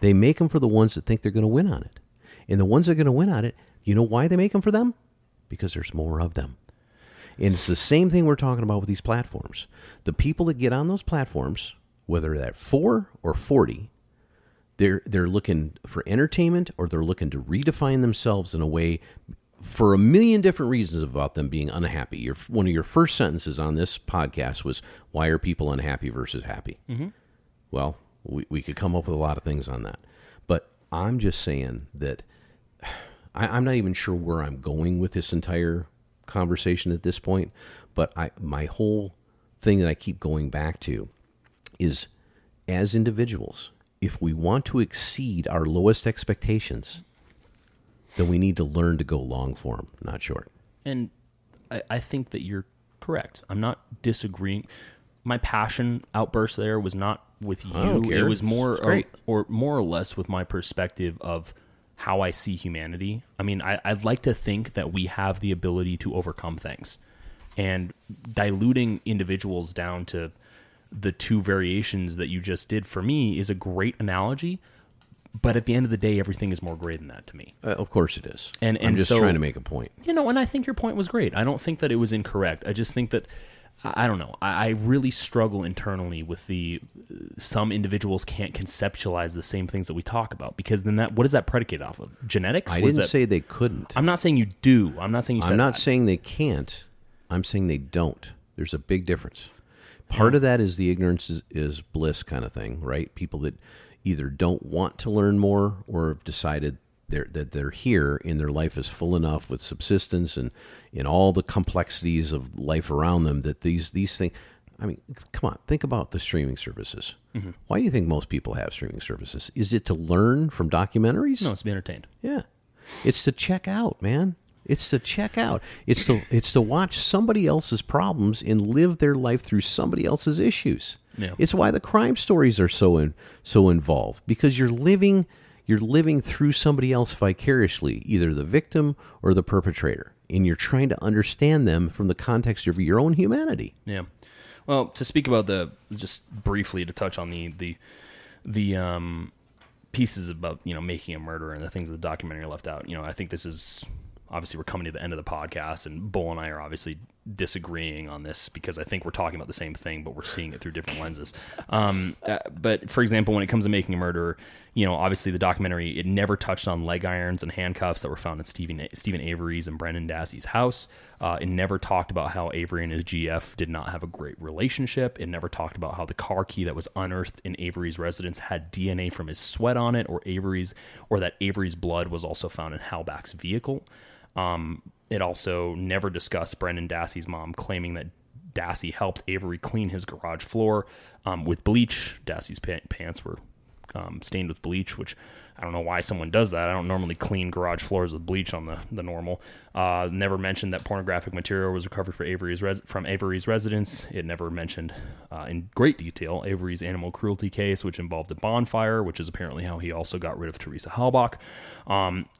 They make them for the ones that think they're going to win on it. And the ones that are going to win on it, You know why they make them for them? Because there's more of them. And it's the same thing we're talking about with these platforms. The people that get on those platforms, whether they're 4 or 40, they're looking for entertainment, or they're looking to redefine themselves in a way for a million different reasons about them being unhappy. One of your first sentences on this podcast was, why are people unhappy versus happy? Mm-hmm. Well, we could come up with a lot of things on that. But I'm just saying that I'm not even sure where I'm going with this entire conversation at this point, but my whole thing that I keep going back to is, as individuals, if we want to exceed our lowest expectations, then we need to learn to go long form, not short. And I think that you're correct. I'm not disagreeing. My passion outburst there was not with you. It was more or more or less with my perspective of how I see humanity. I mean, I'd like to think that we have the ability to overcome things, and diluting individuals down to the two variations that you just did for me is a great analogy. But at the end of the day, everything is more gray than that to me. Of course it is. And I'm just trying to make a point. You know, and I think your point was great. I don't think that it was incorrect. I just think that, I don't know, I really struggle internally with some individuals can't conceptualize the same things that we talk about, because then what is that predicated off of? Genetics? I didn't say they couldn't. I'm not saying you do. I'm not saying you said that. I'm not saying they can't. I'm saying they don't. There's a big difference. Part of that is the ignorance is bliss kind of thing, right? People that either don't want to learn more, or have decided that they're here and their life is full enough with subsistence and all the complexities of life around them that these things. I mean, come on, think about the streaming services. Mm-hmm. Why do you think most people have streaming services? Is it to learn from documentaries? No, it's to be entertained. Yeah. It's to check out, man. It's to check out. It's to watch somebody else's problems and live their life through somebody else's issues. Yeah. It's why the crime stories are so involved, because you're living through somebody else vicariously, either the victim or the perpetrator, and you're trying to understand them from the context of your own humanity. Yeah. Well, to speak about just briefly to touch on the pieces about, you know, Making a Murderer and the things that the documentary left out. You know, I think this is obviously we're coming to the end of the podcast, and Bull and I are obviously disagreeing on this because I think we're talking about the same thing, but we're seeing it through different lenses. But for example, when it comes to Making a Murderer, you know, obviously the documentary, it never touched on leg irons and handcuffs that were found in Stephen Avery's and Brendan Dassey's house. It never talked about how Avery and his GF did not have a great relationship. It never talked about how the car key that was unearthed in Avery's residence had DNA from his sweat on it, or that Avery's blood was also found in Halbach's vehicle. It also never discussed Brendan Dassey's mom claiming that Dassey helped Avery clean his garage floor with bleach. Dassey's pants were stained with bleach, which I don't know why someone does that. I don't normally clean garage floors with bleach on the normal. Never mentioned that pornographic material was recovered for from Avery's residence. It never mentioned in great detail Avery's animal cruelty case, which involved a bonfire, which is apparently how he also got rid of Teresa Halbach.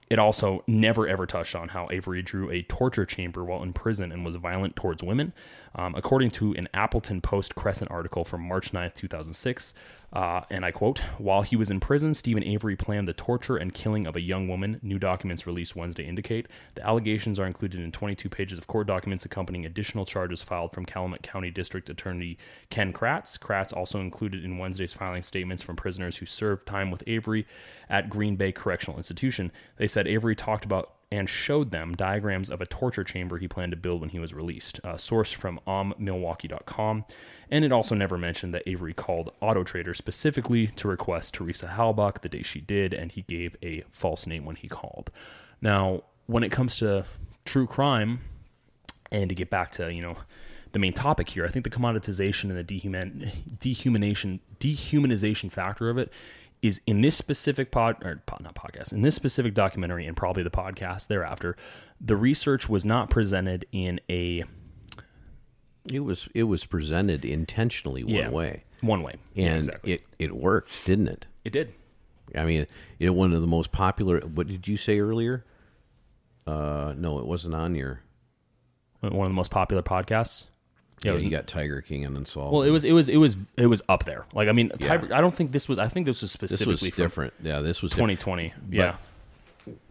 It also never ever touched on how Avery drew a torture chamber while in prison and was violent towards women. According to an Appleton Post Crescent article from March 9th, 2006, and I quote, "While he was in prison, Stephen Avery planned the torture and killing of a young woman, new documents released Wednesday indicate. The allegations are included in 22 pages of court documents accompanying additional charges filed from Calumet County District Attorney Ken Kratz. Kratz also included in Wednesday's filing statements from prisoners who served time with Avery at Green Bay Correctional Institution. They said Avery talked about and showed them diagrams of a torture chamber he planned to build when he was released." Source from omilwaukee.com. And it also never mentioned that Avery called Auto Trader specifically to request Teresa Halbach the day she did, and he gave a false name when he called. Now, when it comes to true crime, and to get back to, you know, the main topic here, I think the commoditization and the dehumanization factor of it is in this specific in this specific documentary, and probably the podcast thereafter, the research was not presented in a... It was presented intentionally one way. One way. And yeah, exactly. It worked, didn't it? It did. I mean, it one of the most popular... What did you say earlier? No, it wasn't on your... One of the most popular podcasts? Yeah, you got Tiger King and Unsolved. Well, it was up there. Like, I mean, Tiger, I don't think this was. I think this was specifically this was different. Yeah, this was 2020. But, yeah,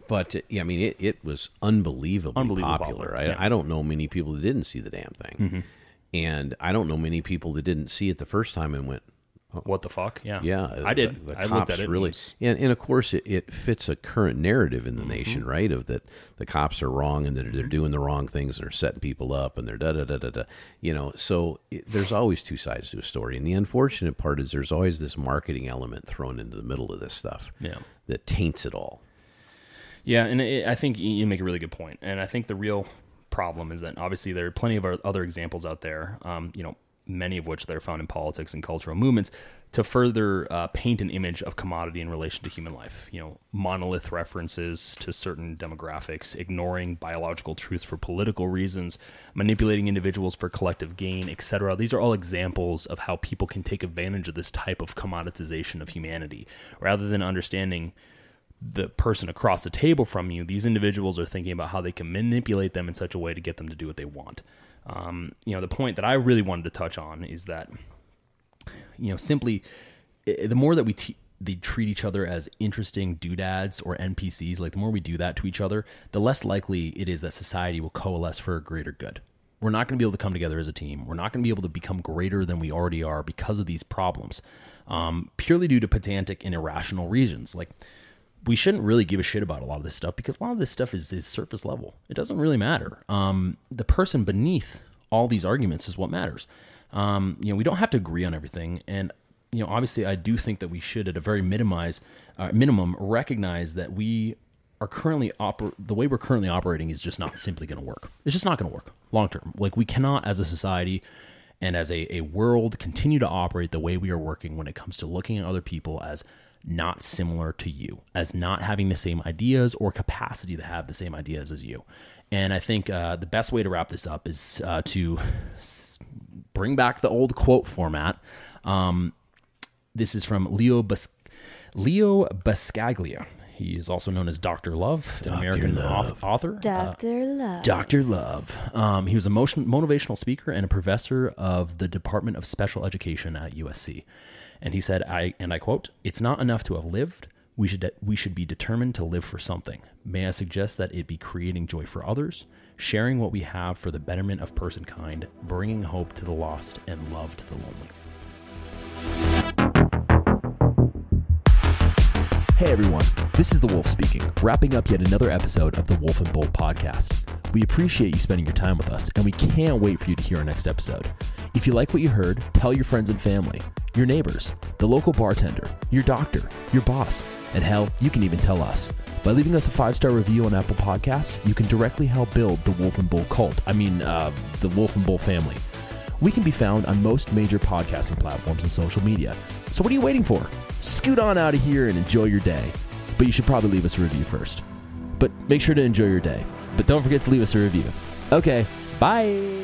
But, yeah, I mean, it was unbelievably popular. Yeah. I don't know many people that didn't see the damn thing. Mm-hmm. And I don't know many people that didn't see it the first time and went, oh, what the fuck? Yeah. Yeah. I did. The cops I looked at it. Really, and of course, it fits a current narrative in the mm-hmm. nation, right? Of that the cops are wrong and that they're doing the wrong things and they're setting people up and they're da-da-da-da-da. You know, so there's always two sides to a story. And the unfortunate part is there's always this marketing element thrown into the middle of this stuff that taints it all. Yeah, and I think you make a really good point. And I think the real problem is that obviously there are plenty of other examples out there, many of which they're found in politics and cultural movements, to further paint an image of commodity in relation to human life. You know, monolith references to certain demographics, ignoring biological truth for political reasons, manipulating individuals for collective gain, etc. These are all examples of how people can take advantage of this type of commoditization of humanity. Rather than understanding the person across the table from you, these individuals are thinking about how they can manipulate them in such a way to get them to do what they want. The point that I really wanted to touch on is that, simply the more that they treat each other as interesting doodads or NPCs, like the more we do that to each other, the less likely it is that society will coalesce for a greater good. We're not going to be able to come together as a team. We're not going to be able to become greater than we already are because of these problems, purely due to pedantic and irrational reasons. Like, we shouldn't really give a shit about a lot of this stuff because a lot of this stuff is surface level. It doesn't really matter. The person beneath all these arguments is what matters. We don't have to agree on everything. And, obviously I do think that we should at a very minimum recognize that we are currently the way we're currently operating is just not simply going to work. It's just not going to work long term. Like, we cannot as a society and as a world continue to operate the way we are working when it comes to looking at other people as not similar to you, as not having the same ideas or capacity to have the same ideas as you. And I think the best way to wrap this up is to bring back the old quote format. This is from Leo Bascaglia. He is also known as Dr. Love, an American author. Dr. Love. He was a motivational speaker and a professor of the Department of Special Education at USC. And he said, I quote, "It's not enough to have lived. We should be determined to live for something. May I suggest that it be creating joy for others, sharing what we have for the betterment of personkind, bringing hope to the lost and love to the lonely." Hey everyone, this is The Wolf speaking, wrapping up yet another episode of the Wolf and Bull podcast. We appreciate you spending your time with us, and we can't wait for you to hear our next episode. If you like what you heard, tell your friends and family, your neighbors, the local bartender, your doctor, your boss, and hell, you can even tell us. By leaving us a 5-star review on Apple Podcasts, you can directly help build the Wolf and Bull the Wolf and Bull family. We can be found on most major podcasting platforms and social media. So what are you waiting for? Scoot on out of here and enjoy your day. But you should probably leave us a review first. But make sure to enjoy your day. But don't forget to leave us a review. Okay, bye.